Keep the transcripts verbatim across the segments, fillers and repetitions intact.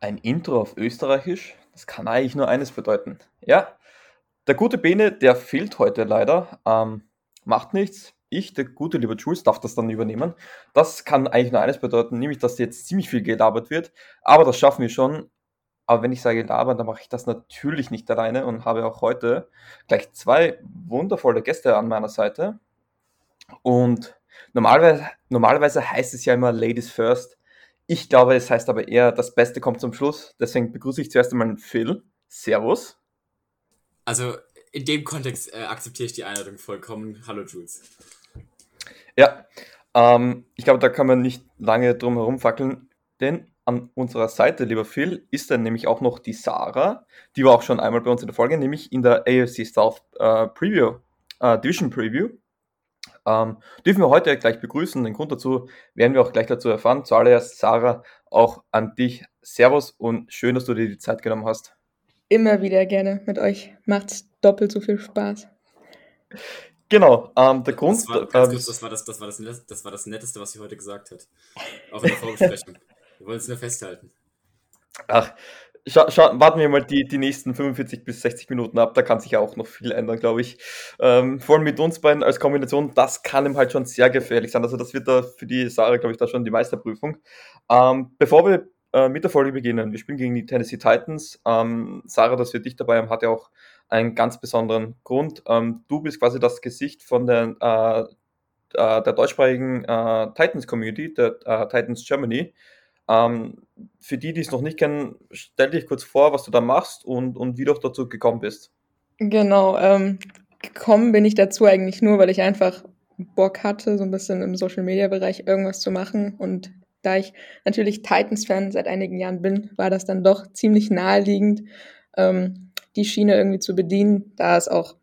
Ein Intro auf Österreichisch, das kann eigentlich nur eines bedeuten. Ja, der gute Bene, der fehlt heute leider, ähm, macht nichts. Ich, der gute liebe Jules, darf das dann übernehmen. Das kann eigentlich nur eines bedeuten, nämlich, dass jetzt ziemlich viel gelabert wird, aber das schaffen wir schon. Aber wenn ich sage labern, dann mache ich das natürlich nicht alleine und habe auch heute gleich zwei wundervolle Gäste an meiner Seite. Und normalerweise, normalerweise heißt es ja immer Ladies First. Ich glaube, es heißt aber eher, das Beste kommt zum Schluss. Deswegen begrüße ich zuerst einmal Phil. Servus. Also in dem Kontext äh, akzeptiere ich die Einladung vollkommen. Hallo Jules. Ja, ähm, ich glaube, da kann man nicht lange drum herum fackeln, denn an unserer Seite, lieber Phil, ist dann nämlich auch noch die Sarah, die war auch schon einmal bei uns in der Folge, nämlich in der A F C South äh, Preview, äh, Division Preview. Ähm, dürfen wir heute gleich begrüßen, den Grund dazu werden wir auch gleich dazu erfahren. Zuallererst, Sarah, auch an dich Servus und schön, dass du dir die Zeit genommen hast. Immer wieder gerne mit euch, macht doppelt so viel Spaß. Genau, ähm, der Grund... Das war, ganz ähm, kurz, das, war das, das, war das, Netteste, das war das Netteste, was sie heute gesagt hat, auch in der Vorbesprechung. Wir wollen es nur festhalten. Ach, scha- scha- warten wir mal die, die nächsten fünfundvierzig bis sechzig Minuten ab, da kann sich ja auch noch viel ändern, glaube ich. Ähm, vor allem mit uns beiden als Kombination, das kann ihm halt schon sehr gefährlich sein. Also das wird da für die Sarah, glaube ich, da schon die Meisterprüfung. Ähm, bevor wir äh, mit der Folge beginnen, wir spielen gegen die Tennessee Titans. Ähm, Sarah, dass wir dich dabei haben, hat ja auch einen ganz besonderen Grund. Ähm, du bist quasi das Gesicht von der, äh, der deutschsprachigen äh, Titans-Community, der äh, Titans Germany. Ähm, für die, die es noch nicht kennen, stell dich kurz vor, was du da machst und, und wie du auch dazu gekommen bist. Genau, ähm, gekommen bin ich dazu eigentlich nur, weil ich einfach Bock hatte, so ein bisschen im Social-Media-Bereich irgendwas zu machen. Und da ich natürlich Titans-Fan seit einigen Jahren bin, war das dann doch ziemlich naheliegend, ähm, die Schiene irgendwie zu bedienen, da es auch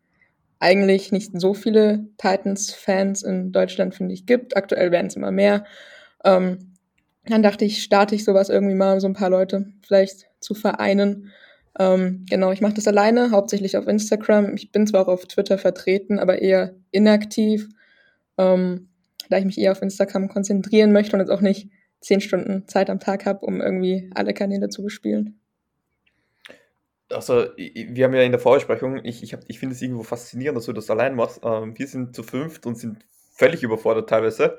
eigentlich nicht so viele Titans-Fans in Deutschland, finde ich, gibt. Aktuell werden es immer mehr. Ähm, Dann dachte ich, starte ich sowas irgendwie mal, so ein paar Leute vielleicht zu vereinen. Ähm, genau, ich mache das alleine, hauptsächlich auf Instagram. Ich bin zwar auch auf Twitter vertreten, aber eher inaktiv, ähm, da ich mich eher auf Instagram konzentrieren möchte und jetzt auch nicht zehn Stunden Zeit am Tag habe, um irgendwie alle Kanäle zu bespielen. Also, wir haben ja in der Vorbesprechung, ich, ich, ich finde es irgendwo faszinierend, dass du das allein machst. Ähm, wir sind zu fünft und sind völlig überfordert teilweise.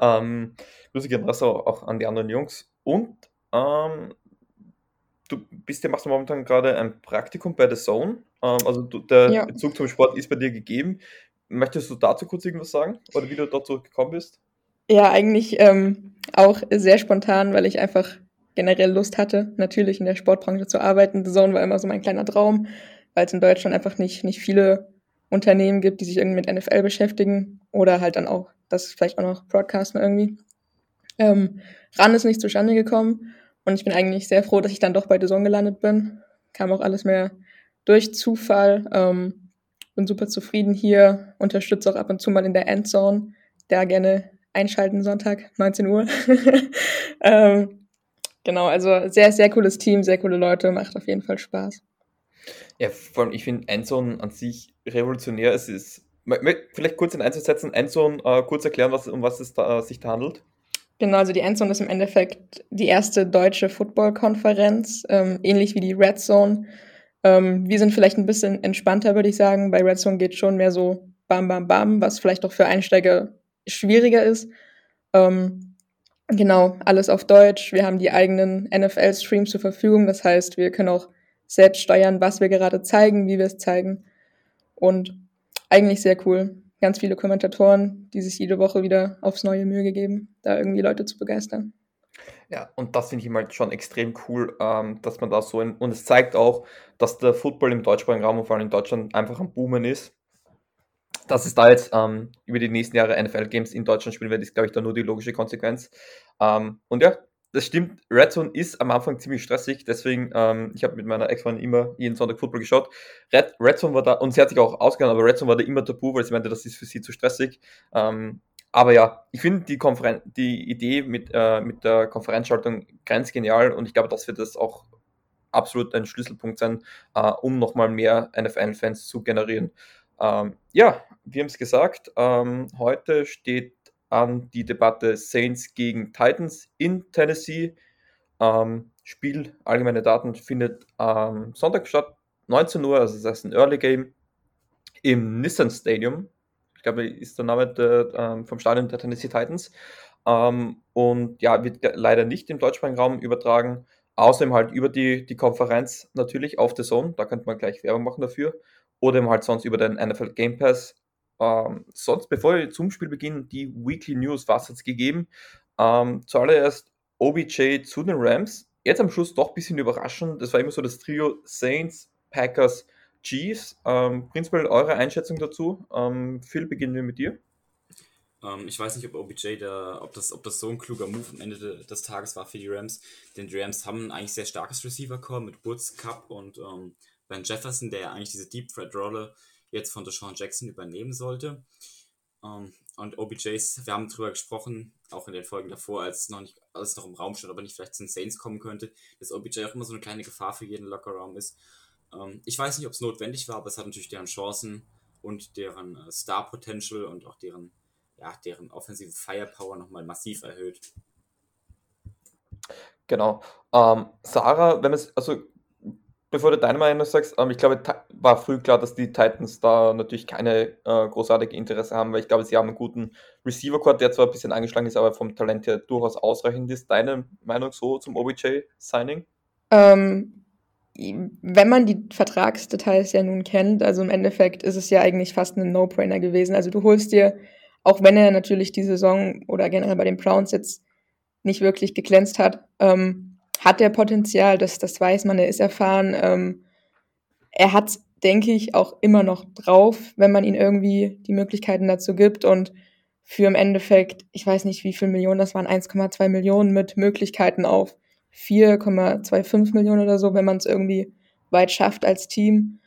Ähm, Grüße gehen raus auch an die anderen Jungs. Und ähm, du bist ja machst du momentan gerade ein Praktikum bei The Zone. Ähm, also du, der ja. Bezug zum Sport ist bei dir gegeben. Möchtest du dazu kurz irgendwas sagen? Oder wie du dazu gekommen bist? Ja, eigentlich ähm, auch sehr spontan, weil ich einfach generell Lust hatte, natürlich in der Sportbranche zu arbeiten. The Zone war immer so mein kleiner Traum, weil es in Deutschland einfach nicht, nicht viele Unternehmen gibt, die sich irgendwie mit N F L beschäftigen oder halt dann auch das vielleicht auch noch broadcasten irgendwie. Ähm, ran ist nicht zustande gekommen und ich bin eigentlich sehr froh, dass ich dann doch bei The Zone gelandet bin. Kam auch alles mehr durch Zufall. Ähm, bin super zufrieden hier, unterstütze auch ab und zu mal in der Endzone. Da gerne einschalten, Sonntag, neunzehn Uhr. ähm, genau, also sehr, sehr cooles Team, sehr coole Leute, macht auf jeden Fall Spaß. Ja, vor allem, ich finde Endzone an sich revolutionär. Es ist, vielleicht kurz in einzusetzen, Endzone äh, kurz erklären, was, um was es da, sich da handelt. Genau, also die Endzone ist im Endeffekt die erste deutsche Football-Konferenz, ähm, ähnlich wie die Red Zone. Ähm, wir sind vielleicht ein bisschen entspannter, würde ich sagen. Bei Red Zone geht schon mehr so bam, bam, bam, was vielleicht auch für Einsteiger schwieriger ist. Ähm, genau, alles auf Deutsch. Wir haben die eigenen N F L-Streams zur Verfügung. Das heißt, wir können auch selbst steuern, was wir gerade zeigen, wie wir es zeigen. Und eigentlich sehr cool. Ganz viele Kommentatoren, die sich jede Woche wieder aufs neue Mühe gegeben, da irgendwie Leute zu begeistern. Ja, und das finde ich immer schon extrem cool, ähm, dass man da so, in, und es zeigt auch, dass der Football im deutschsprachigen Raum und vor allem in Deutschland einfach am Boomen ist. Dass es da jetzt ähm, über die nächsten Jahre N F L-Games in Deutschland spielen wird, ist, glaube ich, da nur die logische Konsequenz. Ähm, und ja, das stimmt, Red Zone ist am Anfang ziemlich stressig, deswegen, ähm, ich habe mit meiner Ex-Freundin immer jeden Sonntag Football geschaut. Red, Red Zone war da, und sie hat sich auch ausgegangen, aber Red Zone war da immer tabu, weil sie meinte, das ist für sie zu stressig. Ähm, aber ja, ich finde die Konferen- die Idee mit, äh, mit der Konferenzschaltung ganz genial und ich glaube, das wird das auch absolut ein Schlüsselpunkt sein, äh, um nochmal mehr N F L-Fans zu generieren. Ähm, ja, wir haben es gesagt, ähm, heute steht an die Debatte Saints gegen Titans in Tennessee Ähm, Spiel, allgemeine Daten, findet am ähm, Sonntag statt, neunzehn Uhr, also das heißt ein Early Game im Nissan Stadium. Ich glaube, ist der Name der, ähm, vom Stadion der Tennessee Titans. Ähm, und ja, wird leider nicht im deutschsprachigen Raum übertragen, außerdem halt über die, die Konferenz natürlich auf The Zone, da könnte man gleich Werbung machen dafür, oder eben halt sonst über den N F L Game Pass. Ähm, sonst, bevor wir zum Spiel beginnen, die Weekly News, was hat es gegeben? Ähm, zuallererst O B J zu den Rams, jetzt am Schluss doch ein bisschen überraschend, das war immer so das Trio Saints, Packers, Chiefs. Ähm, prinzipiell eure Einschätzung dazu. Ähm, Phil, beginnen wir mit dir. Um, ich weiß nicht, ob O B J, der, ob, das, ob das so ein kluger Move am Ende de, des Tages war für die Rams, denn die Rams haben ein eigentlich sehr starkes Receiver-Core mit Woods, Cup und um, Ben Jefferson, der ja eigentlich diese Deep-Threat-Rolle jetzt von DeSean Jackson übernehmen sollte. Um, und O B Js, wir haben drüber gesprochen, auch in den Folgen davor, als noch nicht als noch im Raum stand, aber nicht vielleicht zu den Saints kommen könnte, dass O B J auch immer so eine kleine Gefahr für jeden Locker-Raum ist. Um, ich weiß nicht, ob es notwendig war, aber es hat natürlich deren Chancen und deren äh, Star-Potential und auch deren ja, deren offensive Firepower nochmal massiv erhöht. Genau. Ähm, Sarah, wenn man also bevor du deine Meinung sagst, ähm, ich glaube, war früh klar, dass die Titans da natürlich keine äh, großartige Interesse haben, weil ich glaube, sie haben einen guten Receiver-Core, der zwar ein bisschen angeschlagen ist, aber vom Talent her durchaus ausreichend ist. Deine Meinung so zum O B J-Signing? Ähm, wenn man die Vertragsdetails ja nun kennt, also im Endeffekt ist es ja eigentlich fast ein No-Brainer gewesen. Also du holst dir, auch wenn er natürlich die Saison oder generell bei den Browns jetzt nicht wirklich geglänzt hat, ähm, hat er Potenzial, das, das weiß man, er ist erfahren. Ähm, er hat es, denke ich, auch immer noch drauf, wenn man ihm irgendwie die Möglichkeiten dazu gibt. Und für im Endeffekt, ich weiß nicht, wie viel Millionen, das waren eins Komma zwei Millionen mit Möglichkeiten auf vier Komma fünfundzwanzig Millionen oder so, wenn man es irgendwie weit schafft als Team.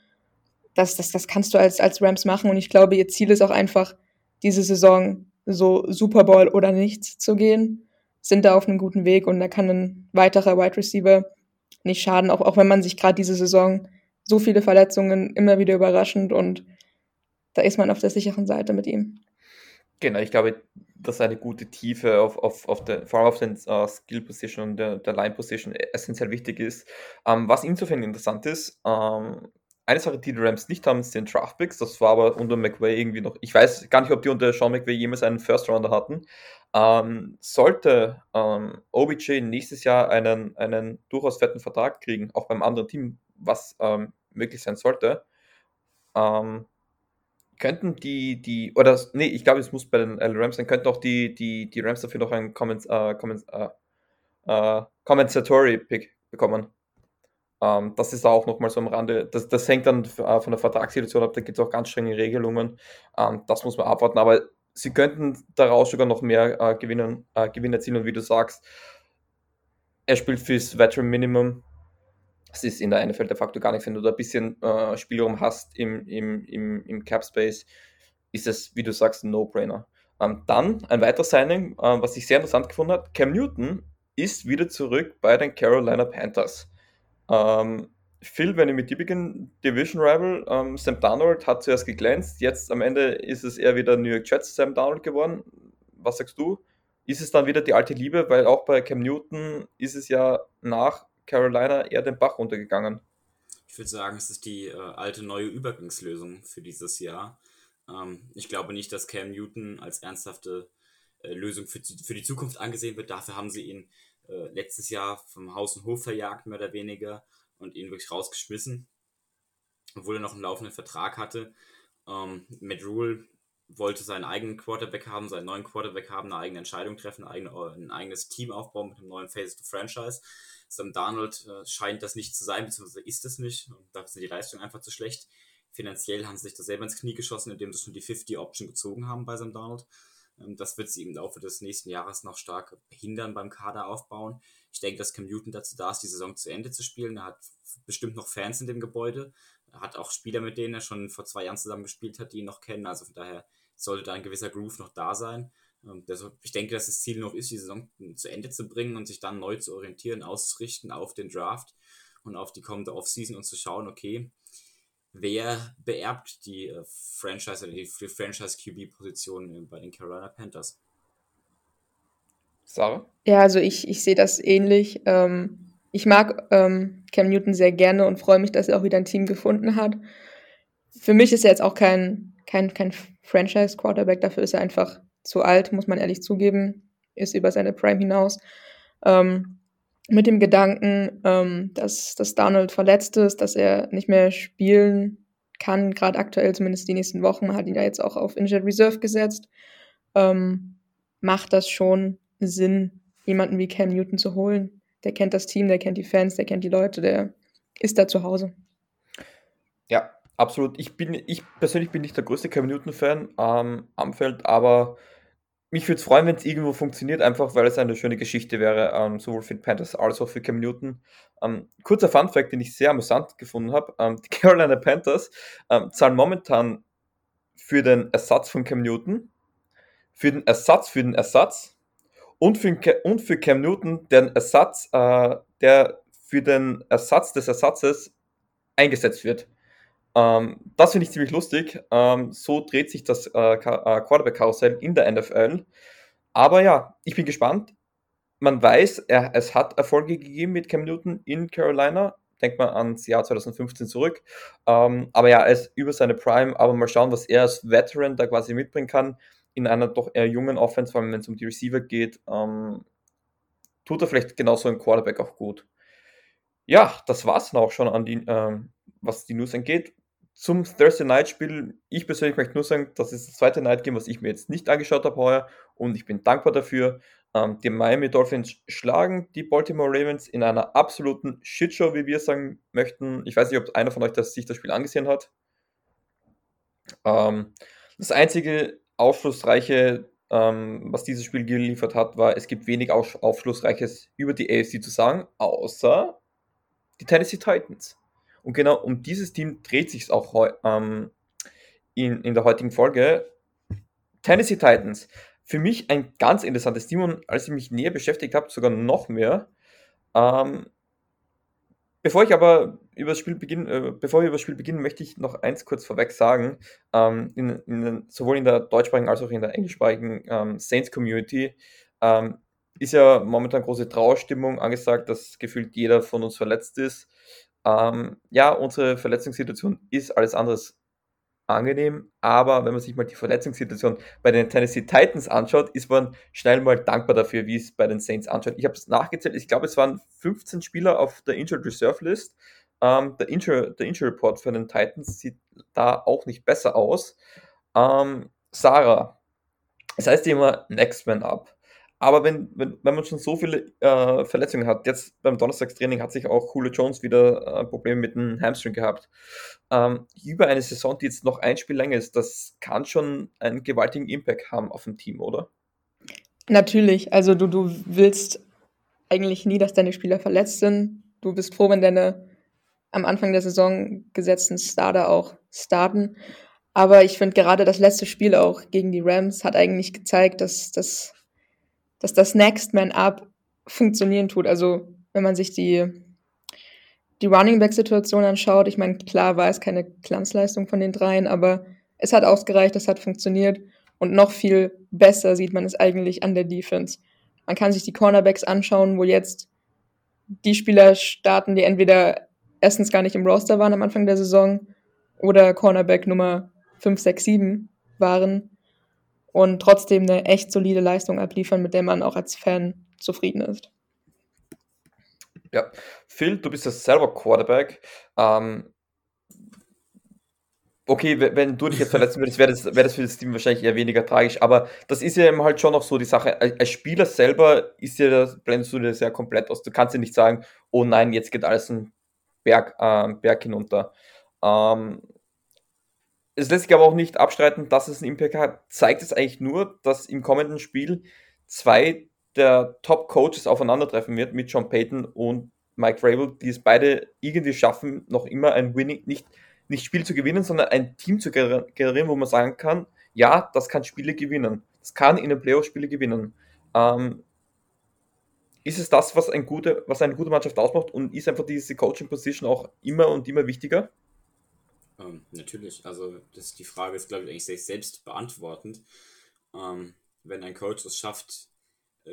Das, das, das kannst du als, als Rams machen. Und ich glaube, ihr Ziel ist auch einfach, diese Saison so Super Bowl oder nichts zu gehen, sind da auf einem guten Weg und da kann ein weiterer Wide Receiver nicht schaden, auch, auch wenn man sich gerade diese Saison so viele Verletzungen immer wieder überraschend und da ist man auf der sicheren Seite mit ihm. Genau, ich glaube, dass eine gute Tiefe auf, auf, auf der, vor allem auf den uh, Skill-Position und der, der Line-Position essentiell wichtig ist. Um, was insofern interessant ist, um, eine Sache, die die Rams nicht haben, sind Draftpicks. Das war aber unter McVay irgendwie noch. Ich weiß gar nicht, ob die unter Sean McVay jemals einen First-Rounder hatten. Ähm, sollte ähm, O B J nächstes Jahr einen, einen durchaus fetten Vertrag kriegen, auch beim anderen Team, was ähm, möglich sein sollte, ähm, könnten die, die, oder nee, ich glaube, es muss bei den Rams sein, könnten auch die, die, die Rams dafür noch einen Comments, äh, Comments, äh, äh, Compensatory-Pick bekommen. Das ist auch nochmal so am Rande, das, das hängt dann von der Vertragssituation ab, da gibt es auch ganz strenge Regelungen, das muss man abwarten, aber sie könnten daraus sogar noch mehr Gewinn erzielen und wie du sagst, er spielt fürs Veteran Minimum, das ist in der N F L de facto gar nichts, wenn du da ein bisschen Spielraum hast im, im, im, im Cap Space, ist es, wie du sagst, ein No-Brainer. Dann ein weiteres Signing, was ich sehr interessant gefunden habe, Cam Newton ist wieder zurück bei den Carolina Panthers. Ähm, Phil, wenn ich mit dir beginne, Division Rival, ähm, Sam Darnold hat zuerst geglänzt, jetzt am Ende ist es eher wieder New York Jets Sam Darnold geworden. Was sagst du? Ist es dann wieder die alte Liebe? Weil auch bei Cam Newton ist es ja nach Carolina eher den Bach runtergegangen. Ich würde sagen, es ist die äh, alte neue Übergangslösung für dieses Jahr. Ähm, ich glaube nicht, dass Cam Newton als ernsthafte äh, Lösung für, für die Zukunft angesehen wird. Dafür haben sie ihn Äh, letztes Jahr vom Haus und Hof verjagt, mehr oder weniger, und ihn wirklich rausgeschmissen, obwohl er noch einen laufenden Vertrag hatte. Ähm, Matt Rule wollte seinen eigenen Quarterback haben, seinen neuen Quarterback haben, eine eigene Entscheidung treffen, eine eigene, ein eigenes Team aufbauen mit einem neuen Face-to-Franchise. Sam Darnold äh, scheint das nicht zu sein, beziehungsweise ist es nicht, und dafür sind die Leistungen einfach zu schlecht. Finanziell haben sie sich das selber ins Knie geschossen, indem sie schon die fünfzig Option gezogen haben bei Sam Darnold. Das wird sie im Laufe des nächsten Jahres noch stark behindern beim Kader aufbauen. Ich denke, dass Cam Newton dazu da ist, die Saison zu Ende zu spielen. Er hat bestimmt noch Fans in dem Gebäude. Er hat auch Spieler, mit denen er schon vor zwei Jahren zusammen gespielt hat, die ihn noch kennen. Also von daher sollte da ein gewisser Groove noch da sein. Ich denke, dass das Ziel noch ist, die Saison zu Ende zu bringen und sich dann neu zu orientieren, auszurichten auf den Draft und auf die kommende Offseason und zu schauen, okay, wer beerbt die äh, Franchise oder die Franchise Q B Position bei den Carolina Panthers? Sarah? Ja, also ich, ich sehe das ähnlich. Ähm, ich mag ähm, Cam Newton sehr gerne und freue mich, dass er auch wieder ein Team gefunden hat. Für mich ist er jetzt auch kein, kein, kein Franchise-Quarterback, dafür ist er einfach zu alt, muss man ehrlich zugeben, ist über seine Prime hinaus. Ähm, mit dem Gedanken, ähm, dass, dass Darnold verletzt ist, dass er nicht mehr spielen kann, gerade aktuell zumindest die nächsten Wochen, man hat ihn ja jetzt auch auf Injured Reserve gesetzt, ähm, macht das schon Sinn, jemanden wie Cam Newton zu holen. Der kennt das Team, der kennt die Fans, der kennt die Leute, der ist da zu Hause. Ja, absolut. Ich bin, ich persönlich bin nicht der größte Cam Newton-Fan ähm, am Feld, aber mich würde es freuen, wenn es irgendwo funktioniert, einfach weil es eine schöne Geschichte wäre, ähm, sowohl für die Panthers als auch für Cam Newton. Ähm, kurzer Funfact, den ich sehr amüsant gefunden habe, ähm, die Carolina Panthers ähm, zahlen momentan für den Ersatz von Cam Newton, für den Ersatz, für den Ersatz und für, den, und für Cam Newton den Ersatz, äh, der für den Ersatz des Ersatzes eingesetzt wird. Ähm, das finde ich ziemlich lustig. Ähm, so dreht sich das äh, Ka- äh, Quarterback-Karussell in der N F L. Aber ja, ich bin gespannt. Man weiß, er, es hat Erfolge gegeben mit Cam Newton in Carolina. Denkt man ans Jahr zwanzig fünfzehn zurück. Ähm, aber ja, er ist über seine Prime. Aber mal schauen, was er als Veteran da quasi mitbringen kann. In einer doch eher jungen Offense, vor allem wenn es um die Receiver geht, ähm, tut er vielleicht genauso im Quarterback auch gut. Ja, das war es dann auch schon, an die, ähm, was die News angeht. Zum Thursday-Night-Spiel, ich persönlich möchte nur sagen, das ist das zweite Night-Game, was ich mir jetzt nicht angeschaut habe heuer, und ich bin dankbar dafür. Ähm, die Miami Dolphins schlagen die Baltimore Ravens in einer absoluten Shitshow, wie wir sagen möchten. Ich weiß nicht, ob einer von euch das, sich das Spiel angesehen hat. Ähm, das einzige aufschlussreiche, ähm, was dieses Spiel geliefert hat, war, es gibt wenig Aufsch- Aufschlussreiches über die A F C zu sagen, außer die Tennessee Titans. Und genau um dieses Team dreht sich es auch heu- ähm, in, in der heutigen Folge. Tennessee Titans. Für mich ein ganz interessantes Team, und als ich mich näher beschäftigt habe, sogar noch mehr. Ähm, bevor ich aber über das Spiel beginnen, äh, bevor wir über das Spiel beginnen, möchte ich noch eins kurz vorweg sagen. Ähm, in, in, sowohl in der deutschsprachigen als auch in der englischsprachigen ähm, Saints-Community ähm, ist ja momentan große Trauerstimmung angesagt, dass gefühlt jeder von uns verletzt ist. Ähm, ja, unsere Verletzungssituation ist alles andere angenehm, aber wenn man sich mal die Verletzungssituation bei den Tennessee Titans anschaut, ist man schnell mal dankbar dafür, wie es bei den Saints anschaut. Ich habe es nachgezählt, ich glaube, es waren fünfzehn Spieler auf der Injured Reserve List. Ähm, der Injury, der Injury Report von den Titans sieht da auch nicht besser aus. Ähm, Sarah, das heißt immer Next Man Up. Aber wenn, wenn, wenn man schon so viele äh, Verletzungen hat, jetzt beim Donnerstagstraining hat sich auch Julio Jones wieder äh, Probleme mit dem Hamstring gehabt. Ähm, über eine Saison, die jetzt noch ein Spiel länger ist, das kann schon einen gewaltigen Impact haben auf dem Team, oder? Natürlich, also du, du willst eigentlich nie, dass deine Spieler verletzt sind. Du bist froh, wenn deine am Anfang der Saison gesetzten Starter auch starten. Aber ich finde gerade das letzte Spiel auch gegen die Rams hat eigentlich gezeigt, dass das dass das Next Man Up funktionieren tut. Also wenn man sich die, die Running Back-Situation anschaut, ich meine, klar war es keine Glanzleistung von den dreien, aber es hat ausgereicht, es hat funktioniert, und noch viel besser sieht man es eigentlich an der Defense. Man kann sich die Cornerbacks anschauen, wo jetzt die Spieler starten, die entweder erstens gar nicht im Roster waren am Anfang der Saison oder Cornerback Nummer fünf, sechs, sieben waren, und trotzdem eine echt solide Leistung abliefern, mit der man auch als Fan zufrieden ist. Ja, Phil, du bist ja selber Quarterback. Ähm, okay, wenn du dich jetzt verletzen würdest, wäre das, wär das für das Team wahrscheinlich eher weniger tragisch, aber das ist ja eben halt schon noch so die Sache. Als Spieler selber ist ja das, blendest du dir das ja komplett aus. Du kannst ja nicht sagen, oh nein, jetzt geht alles einen Berg, äh, Berg hinunter. Ähm, Es lässt sich aber auch nicht abstreiten, dass es einen Impact hat. Zeigt es eigentlich nur, dass im kommenden Spiel zwei der Top-Coaches aufeinandertreffen wird, mit Sean Payton und Mike Vrabel, die es beide irgendwie schaffen, noch immer ein Winning, nicht, nicht Spiel zu gewinnen, sondern ein Team zu generieren, wo man sagen kann, ja, das kann Spiele gewinnen. Das kann in den Playoffs Spiele gewinnen. Ähm, ist es das, was, ein gute, was eine gute Mannschaft ausmacht, und ist einfach diese Coaching-Position auch immer und immer wichtiger? Ähm, natürlich, also das, die Frage ist, glaube ich, eigentlich selbst beantwortend. Ähm, wenn ein Coach es schafft,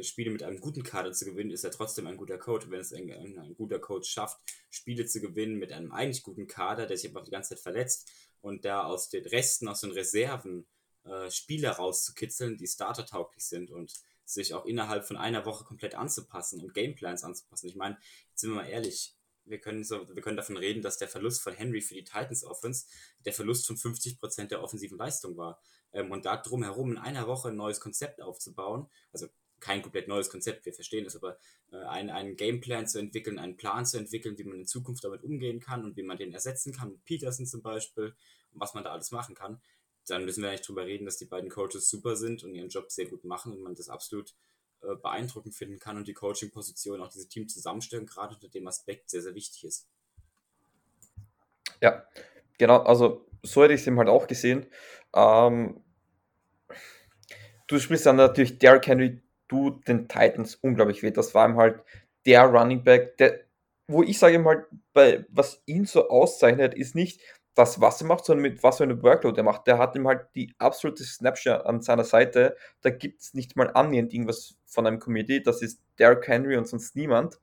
Spiele mit einem guten Kader zu gewinnen, ist er trotzdem ein guter Coach. Und wenn es ein, ein, ein guter Coach schafft, Spiele zu gewinnen mit einem eigentlich guten Kader, der sich aber die ganze Zeit verletzt, und da aus den Resten, aus den Reserven äh, Spieler rauszukitzeln, die startertauglich sind und sich auch innerhalb von einer Woche komplett anzupassen und Gameplans anzupassen. Ich meine, jetzt sind wir mal ehrlich, wir können, so, wir können davon reden, dass der Verlust von Henry für die Titans-Offense der Verlust von fünfzig Prozent der offensiven Leistung war. Ähm, und da drumherum in einer Woche ein neues Konzept aufzubauen, also kein komplett neues Konzept, wir verstehen das, aber äh, einen, einen Gameplan zu entwickeln, einen Plan zu entwickeln, wie man in Zukunft damit umgehen kann und wie man den ersetzen kann, mit Peterson zum Beispiel, und was man da alles machen kann, dann müssen wir nicht drüber reden, dass die beiden Coaches super sind und ihren Job sehr gut machen und man das absolut äh, beeindruckend finden kann und die Coaching-Position, auch diese Teamzusammenstellung, gerade unter dem Aspekt sehr, sehr wichtig ist. Ja, genau, also so hätte ich es eben halt auch gesehen. Ähm, du sprichst dann natürlich Derrick Henry tut den Titans unglaublich weh. Das war ihm halt der Running Back, der, wo ich sage ihm halt, bei, was ihn so auszeichnet, ist nicht das, was er macht, sondern mit was für einem Workload er macht. Der hat ihm halt die absolute Snapshot an seiner Seite. Da gibt es nicht mal annähernd irgendwas von einem Committee. Das ist Derrick Henry und sonst niemand.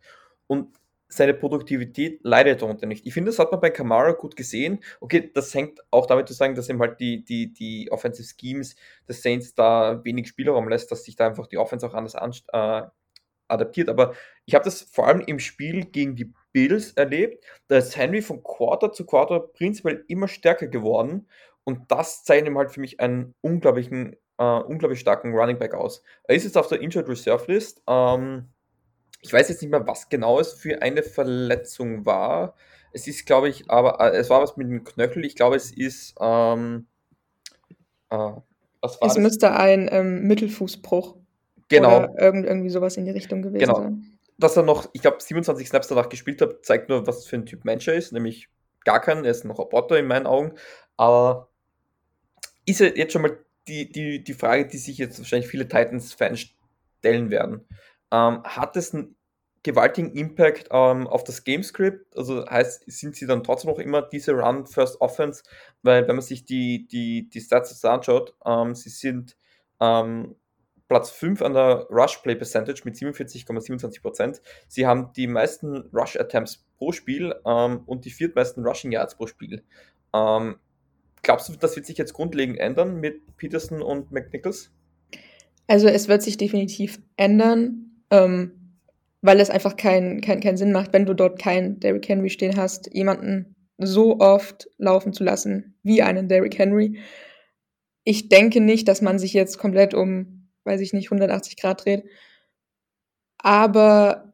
Und seine Produktivität leidet darunter nicht. Ich finde, das hat man bei Kamara gut gesehen. Okay, das hängt auch damit zu sagen, dass ihm halt die, die, die Offensive Schemes des Saints da wenig Spielraum lässt, dass sich da einfach die Offense auch anders anst- äh, adaptiert. Aber ich habe das vor allem im Spiel gegen die Bills erlebt, da ist Henry von Quarter zu Quarter prinzipiell immer stärker geworden und das zeigt ihm halt für mich einen unglaublichen, äh, unglaublich starken Running Back aus. Er ist jetzt auf der Injured Reserve List, ähm, ich weiß jetzt nicht mehr, was genau es für eine Verletzung war. Es ist, glaube ich, aber es war was mit dem Knöchel. Ich glaube, es ist. Ähm, äh, was war es das? Müsste ein ähm, Mittelfußbruch. Genau. Oder irgend, irgendwie sowas in die Richtung gewesen genau. sein. Dass er noch, ich glaube, siebenundzwanzig Snaps danach gespielt hat, zeigt nur, was für ein Typ Mensch er ist. Nämlich gar keinen. Er ist ein Roboter in meinen Augen. Aber ist ja jetzt schon mal die, die, die Frage, die sich jetzt wahrscheinlich viele Titans-Fans stellen werden. Ähm, hat es einen gewaltigen Impact ähm, auf das Gamescript? Also heißt, sind sie dann trotzdem noch immer diese Run-First-Offense? Weil wenn man sich die, die, die Stats jetzt anschaut, ähm, sie sind ähm, Platz fünf an der Rush-Play-Percentage mit siebenundvierzig Komma siebenundzwanzig Prozent. Sie haben die meisten Rush-Attempts pro Spiel ähm, und die viertmeisten Rushing-Yards pro Spiel. Ähm, glaubst du, das wird sich jetzt grundlegend ändern mit Peterson und McNichols? Also es wird sich definitiv ändern. Ähm, weil es einfach keinen kein, kein Sinn macht, wenn du dort keinen Derrick Henry stehen hast, jemanden so oft laufen zu lassen wie einen Derrick Henry. Ich denke nicht, dass man sich jetzt komplett um, weiß ich nicht, hundertachtzig Grad dreht, aber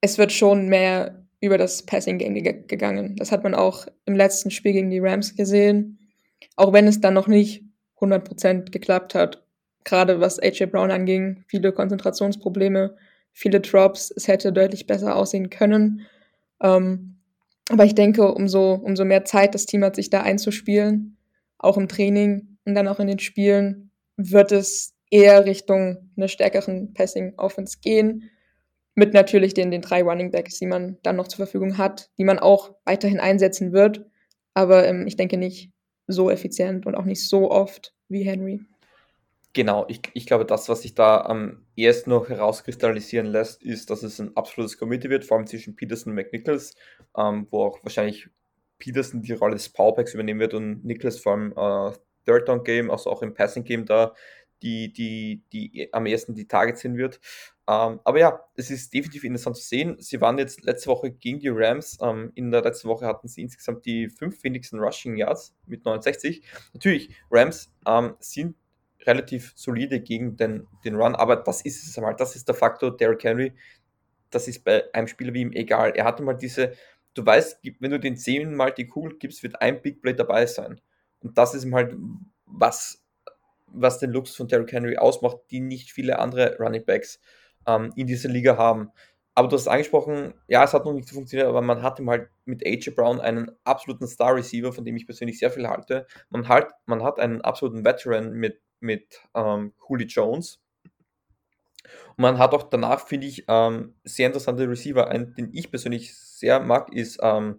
es wird schon mehr über das Passing Game ge- gegangen. Das hat man auch im letzten Spiel gegen die Rams gesehen, auch wenn es dann noch nicht hundert Prozent geklappt hat. Gerade was A J Brown anging, viele Konzentrationsprobleme, viele Drops, es hätte deutlich besser aussehen können. Ähm, aber ich denke, umso, umso mehr Zeit das Team hat, sich da einzuspielen, auch im Training und dann auch in den Spielen, wird es eher Richtung einer stärkeren Passing-Offense gehen, mit natürlich den, den drei Running Backs, die man dann noch zur Verfügung hat, die man auch weiterhin einsetzen wird, aber ähm, ich denke nicht so effizient und auch nicht so oft wie Henry. Genau, ich, ich glaube, das, was sich da am ehesten noch herauskristallisieren lässt, ist, dass es ein absolutes Committee wird, vor allem zwischen Peterson und McNichols, ähm, wo auch wahrscheinlich Peterson die Rolle des Powerbacks übernehmen wird und Nichols vor allem äh, Third-Down-Game, also auch im Passing-Game da, die, die, die am ehesten die Targets hin wird. Ähm, aber ja, es ist definitiv interessant zu sehen. Sie waren jetzt letzte Woche gegen die Rams. Ähm, in der letzten Woche hatten sie insgesamt die fünf wenigsten Rushing Yards mit neunundsechzig. Natürlich, Rams ähm, sind relativ solide gegen den, den Run, aber das ist es einmal, das ist der Faktor Derrick Henry, das ist bei einem Spieler wie ihm egal, er hat immer diese, du weißt, wenn du den zehnmal die Kugel gibst, wird ein Big Play dabei sein und das ist ihm halt was, was den Luxus von Derrick Henry ausmacht, die nicht viele andere Running Backs ähm, in dieser Liga haben, aber du hast es angesprochen, ja, es hat noch nicht so funktioniert, aber man hat ihm halt mit A J Brown einen absoluten Star-Receiver, von dem ich persönlich sehr viel halte, man hat, man hat einen absoluten Veteran mit mit ähm, Julio Jones. Und man hat auch danach, finde ich, ähm, sehr interessante Receiver. Einen, den ich persönlich sehr mag, ist ähm,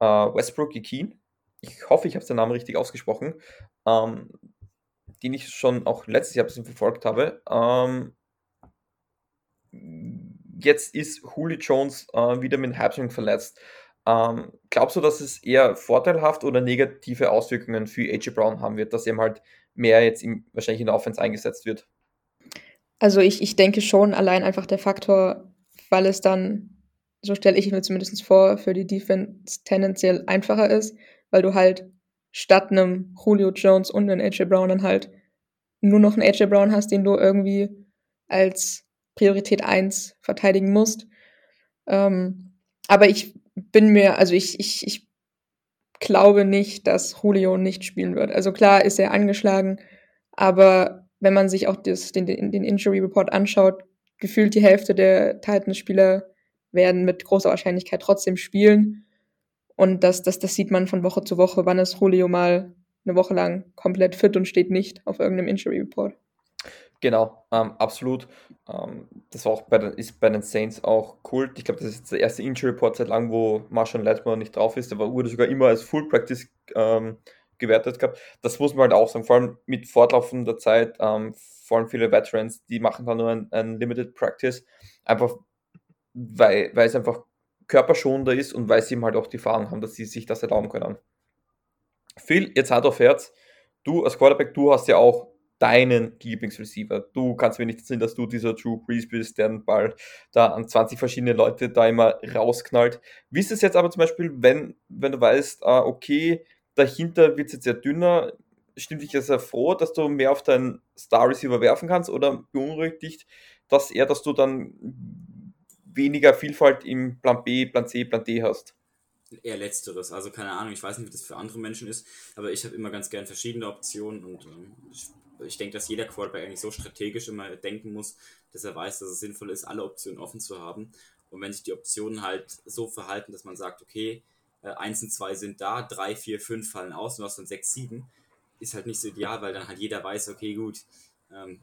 äh, Westbrook Ikine. Ich hoffe, ich habe seinen Namen richtig ausgesprochen. Ähm, den ich schon auch letztes Jahr ein bisschen verfolgt habe. Ähm, Jetzt ist Julio Jones äh, wieder mit Hamstring verletzt. Ähm, glaubst du, dass es eher vorteilhaft oder negative Auswirkungen für A J Brown haben wird, dass eben halt mehr jetzt im, wahrscheinlich in der Offense eingesetzt wird? Also ich, ich denke schon, allein einfach der Faktor, weil es dann, so stelle ich mir zumindest vor, für die Defense tendenziell einfacher ist, weil du halt statt einem Julio Jones und einem A J Brown dann halt nur noch einen A J Brown hast, den du irgendwie als Priorität eins verteidigen musst. Ähm, aber ich bin mir, also ich, ich, ich glaube nicht, dass Julio nicht spielen wird. Also klar ist er angeschlagen, aber wenn man sich auch das, den, den Injury Report anschaut, gefühlt die Hälfte der Titans-Spieler werden mit großer Wahrscheinlichkeit trotzdem spielen. Und das, das, das sieht man von Woche zu Woche, wann ist Julio mal eine Woche lang komplett fit und steht nicht auf irgendeinem Injury Report. Genau, ähm, absolut. Ähm, das war auch bei den, ist bei den Saints auch cool. Ich glaube, das ist der erste Injury Report seit langem, wo Marshawn Lattimore nicht drauf ist. Der wurde sogar immer als Full Practice ähm, gewertet gehabt. Das muss man halt auch sagen. Vor allem mit fortlaufender Zeit, ähm, vor allem viele Veterans, die machen dann nur ein, ein Limited Practice, einfach weil, weil es einfach körperschonender ist und weil sie eben halt auch die Erfahrung haben, dass sie sich das erlauben können. Phil, jetzt Hand auf Herz. Du als Quarterback, du hast ja auch deinen Lieblingsreceiver. Du kannst mir nicht erzählen, dass du dieser Drew Brees bist, der den Ball da an zwanzig verschiedene Leute da immer rausknallt. Wie ist es jetzt aber zum Beispiel, wenn, wenn du weißt, ah, okay, dahinter wird es jetzt sehr dünner, stimmt dich das sehr froh, dass du mehr auf deinen Star-Receiver werfen kannst oder beunruhigt dich, dass eher, dass du dann weniger Vielfalt im Plan B, Plan C, Plan D hast? Eher Letzteres, also keine Ahnung, ich weiß nicht, wie das für andere Menschen ist, aber ich habe immer ganz gern verschiedene Optionen und ähm, ich Ich denke, dass jeder Quarterback eigentlich so strategisch immer denken muss, dass er weiß, dass es sinnvoll ist, alle Optionen offen zu haben. Und wenn sich die Optionen halt so verhalten, dass man sagt, okay, eins und zwei sind da, drei, vier, fünf fallen aus und du hast dann sechs, sieben, ist halt nicht so ideal, weil dann halt jeder weiß, okay, gut, ähm,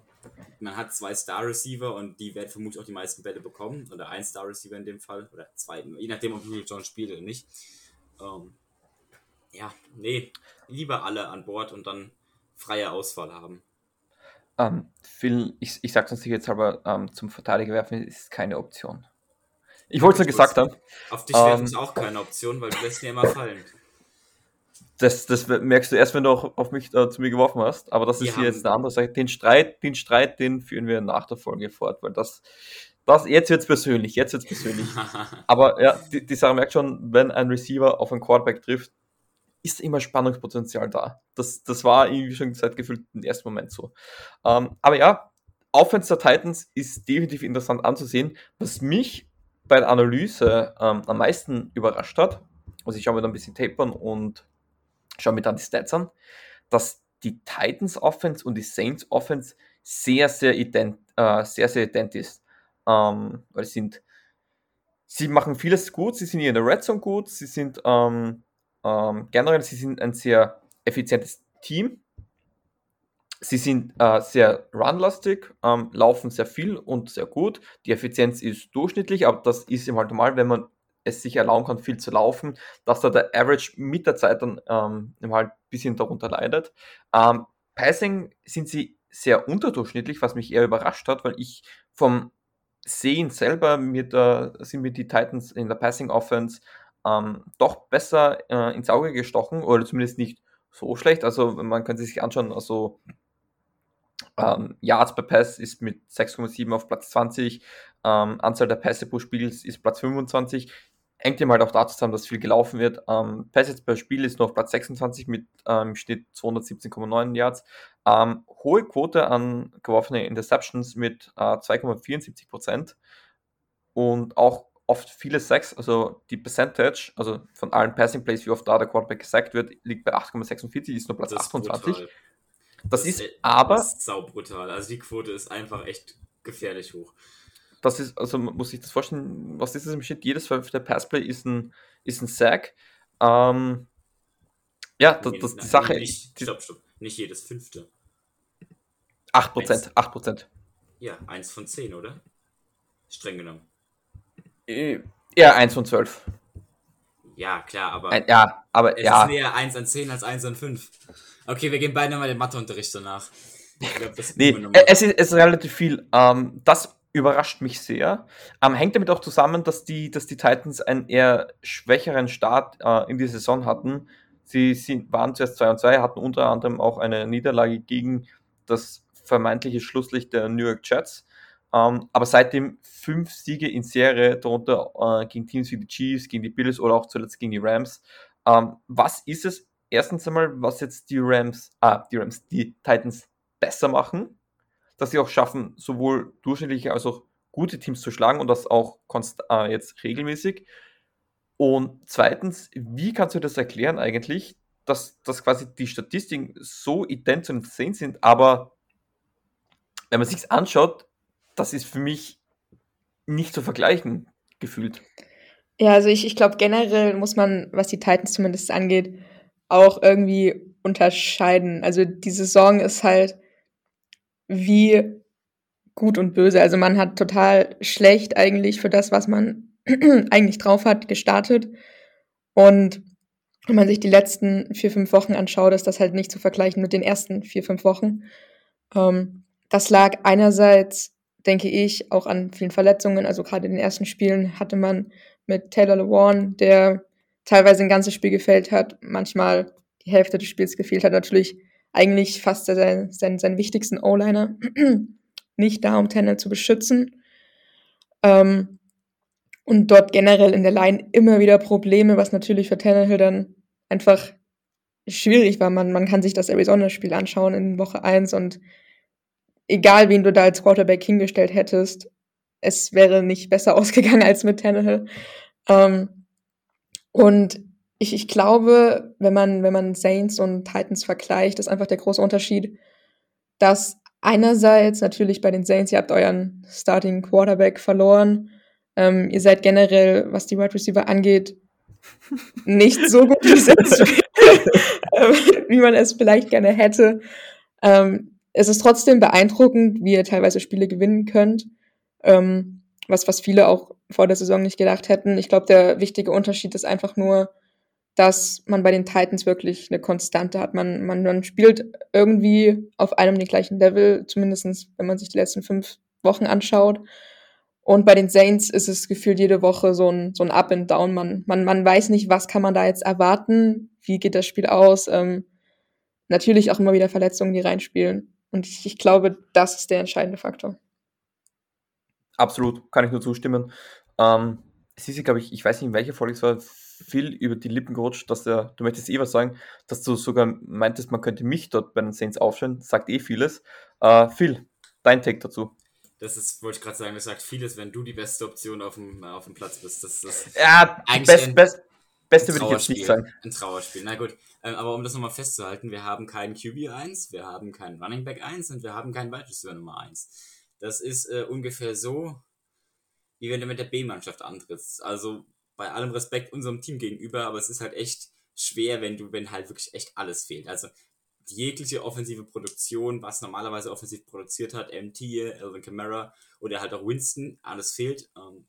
man hat zwei Star-Receiver und die werden vermutlich auch die meisten Bälle bekommen. Oder ein Star-Receiver in dem Fall, oder zwei, je nachdem, ob Julio Jones spielt oder nicht. Ähm, ja, nee, lieber alle an Bord und dann freie Auswahl haben. Ähm, Phil, ich, ich sag's uns jetzt aber, ähm, zum Verteidiger werfen ist keine Option. Ich wollte es ja gesagt haben. Auf dich werfen ähm, ist auch keine Option, weil du lässt ja immer fallen. Das, das merkst du erst, wenn du auch auf mich äh, zu mir geworfen hast, aber das ist hier jetzt eine andere Sache. Den Streit, den Streit, den führen wir nach der Folge fort, weil das, das jetzt wird's persönlich, jetzt wird's persönlich. Aber ja, die, die Sache merkt schon, wenn ein Receiver auf einen Quarterback trifft, ist immer Spannungspotenzial da. Das, das war irgendwie schon seit gefühlt im ersten Moment so. Ähm, aber ja, Offense der Titans ist definitiv interessant anzusehen. Was mich bei der Analyse ähm, am meisten überrascht hat, also ich schaue mir da ein bisschen Tape an und schaue mir dann die Stats an, dass die Titans Offense und die Saints Offense sehr, sehr ident, äh, sehr, sehr ident ist. Ähm, weil sie sind, sie machen vieles gut, sie sind hier in der Red Zone gut, sie sind, ähm, Ähm, generell, sie sind ein sehr effizientes Team. Sie sind äh, sehr runlastig, ähm, laufen sehr viel und sehr gut. Die Effizienz ist durchschnittlich, aber das ist eben halt normal, wenn man es sich erlauben kann, viel zu laufen, dass da der Average mit der Zeit dann ähm, eben halt ein bisschen darunter leidet. Ähm, Passing sind sie sehr unterdurchschnittlich, was mich eher überrascht hat, weil ich vom Sehen selber mit, äh, sind mir die Titans in der Passing Offense Ähm, doch besser äh, ins Auge gestochen oder zumindest nicht so schlecht. Also man kann sich anschauen, also ähm, Yards per Pass ist mit sechs Komma sieben auf Platz zwanzig, ähm, Anzahl der Pässe pro Spiel ist Platz fünfundzwanzig, hängt eben halt auch da zusammen, dass viel gelaufen wird. Ähm, Pässe per Spiel ist nur auf Platz sechsundzwanzig mit ähm, Schnitt zweihundertsiebzehn Komma neun Yards. Ähm, hohe Quote an geworfene Interceptions mit äh, zwei Komma vierundsiebzig Prozent und auch oft viele Sacks, also die Percentage, also von allen Passing Plays, wie oft da der Quarterback gesackt wird, liegt bei acht Komma sechsundvierzig, ist nur Platz das achtundzwanzig. Brutal. Das, das ist echt, aber... Das ist saubrutal, also die Quote ist einfach echt gefährlich hoch. Das ist, also muss ich das vorstellen, was ist das im Schnitt? Jedes fünfte Passplay ist ein, ist ein Sack. Ähm, ja, das, das, die Sache... Nicht, stopp, stopp, nicht jedes fünfte. acht Prozent, acht Prozent. Ja, eins von zehn, oder? Streng genommen. Ja, eins von zwölf. Ja, klar, aber. Ein, ja, aber es ja. ist näher eins an zehn als eins an fünf. Okay, wir gehen beide mal den Matheunterricht danach. Ich glaub, das nee, es ist, es ist relativ viel. Ähm, das überrascht mich sehr. Ähm, hängt damit auch zusammen, dass die, dass die Titans einen eher schwächeren Start äh, in die Saison hatten. Sie, sie waren zuerst zwei und zwei, hatten unter anderem auch eine Niederlage gegen das vermeintliche Schlusslicht der New York Jets. Ähm, aber seitdem fünf Siege in Serie, darunter äh, gegen Teams wie die Chiefs, gegen die Bills oder auch zuletzt gegen die Rams. Ähm, was ist es erstens einmal, was jetzt die Rams, ah, die Rams, die Titans besser machen, dass sie auch schaffen, sowohl durchschnittliche als auch gute Teams zu schlagen und das auch konst- äh, jetzt regelmäßig. Und zweitens, wie kannst du das erklären eigentlich, dass, dass quasi die Statistiken so ident zu sehen sind, aber wenn man sich's anschaut, das ist für mich nicht zu vergleichen, gefühlt. Ja, also ich, ich glaube generell muss man, was die Titans zumindest angeht, auch irgendwie unterscheiden. Also die Saison ist halt wie gut und böse. Also man hat total schlecht eigentlich für das, was man eigentlich drauf hat, gestartet. Und wenn man sich die letzten vier, fünf Wochen anschaut, ist das halt nicht zu vergleichen mit den ersten vier, fünf Wochen. Ähm, das lag einerseits, denke ich, auch an vielen Verletzungen. Also gerade in den ersten Spielen hatte man mit Taylor Lewan, der teilweise ein ganzes Spiel gefehlt hat, manchmal die Hälfte des Spiels gefehlt hat, natürlich eigentlich fast seinen, seinen, seinen wichtigsten O-Liner nicht da, um Tannehill zu beschützen. Ähm, und dort generell in der Line immer wieder Probleme, was natürlich für Tannehill dann einfach schwierig war. Man, man kann sich das Arizona-Spiel anschauen in Woche eins und egal, wen du da als Quarterback hingestellt hättest, es wäre nicht besser ausgegangen als mit Tannehill. Ähm, und ich, ich glaube, wenn man, wenn man Saints und Titans vergleicht, ist einfach der große Unterschied, dass einerseits natürlich bei den Saints, ihr habt euren Starting Quarterback verloren, ähm, ihr seid generell, was die Wide Receiver angeht, nicht so gut besetzt, wie man es vielleicht gerne hätte. Ähm, es ist trotzdem beeindruckend, wie ihr teilweise Spiele gewinnen könnt. Ähm, was, was viele auch vor der Saison nicht gedacht hätten. Ich glaube, der wichtige Unterschied ist einfach nur, dass man bei den Titans wirklich eine Konstante hat. Man, man, man spielt irgendwie auf einem den gleichen Level, zumindest wenn man sich die letzten fünf Wochen anschaut. Und bei den Saints ist es gefühlt jede Woche so ein, so ein Up and Down. Man, man, man weiß nicht, was kann man da jetzt erwarten, wie geht das Spiel aus. Ähm, natürlich auch immer wieder Verletzungen, die reinspielen. Und ich, ich glaube, das ist der entscheidende Faktor. Absolut, kann ich nur zustimmen. Ähm, es ist, glaube ich, ich weiß nicht, in welcher Folge es war, viel über die Lippen gerutscht, dass der, du möchtest eh was sagen, dass du sogar meintest, man könnte mich dort bei den Saints aufstellen, sagt eh vieles. Äh, Phil, dein Take dazu. Das ist, wollte ich gerade sagen, das sagt vieles, wenn du die beste Option auf dem, auf dem Platz bist. Das, das ja, eigentlich best, ein, best, Beste würde ich jetzt nicht sagen. Ein Trauerspiel, na gut. Ähm, aber um das nochmal festzuhalten, wir haben keinen Q B eins, wir haben keinen Running Back eins und wir haben keinen Wide Receiver Nummer eins. Das ist äh, ungefähr so, wie wenn du mit der B-Mannschaft antrittst. Also bei allem Respekt unserem Team gegenüber, aber es ist halt echt schwer, wenn du, wenn halt wirklich echt alles fehlt. Also jegliche offensive Produktion, was normalerweise offensiv produziert hat, M T, Alvin Kamara oder halt auch Winston, alles fehlt, ähm,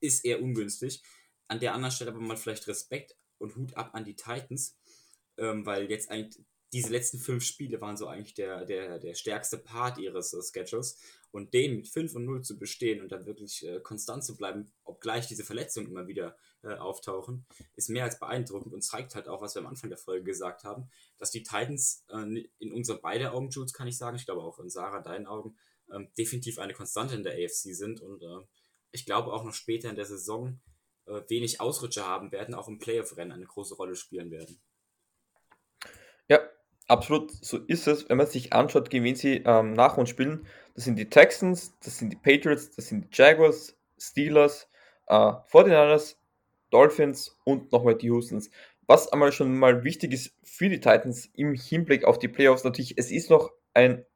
ist eher ungünstig. An der anderen Stelle aber mal vielleicht Respekt und Hut ab an die Titans, ähm, weil jetzt eigentlich diese letzten fünf Spiele waren so eigentlich der, der, der stärkste Part ihres uh, Schedules. Und den mit fünf und null zu bestehen und dann wirklich äh, konstant zu bleiben, obgleich diese Verletzungen immer wieder äh, auftauchen, ist mehr als beeindruckend und zeigt halt auch, was wir am Anfang der Folge gesagt haben, dass die Titans äh, in unseren beiden Augen, Jules, kann ich sagen, ich glaube auch in Sarah, deinen Augen, äh, definitiv eine Konstante in der A F C sind. Und äh, ich glaube auch noch später in der Saison äh, wenig Ausrutsche haben werden, auch im Playoff-Rennen eine große Rolle spielen werden. Ja, absolut, so ist es. Wenn man sich anschaut, gegen wen sie ähm, nach uns spielen, das sind die Texans, das sind die Patriots, das sind die Jaguars, Steelers, äh, forty-niners, Dolphins und nochmal die Houstons. Was einmal schon mal wichtig ist für die Titans im Hinblick auf die Playoffs, natürlich, es ist noch ein,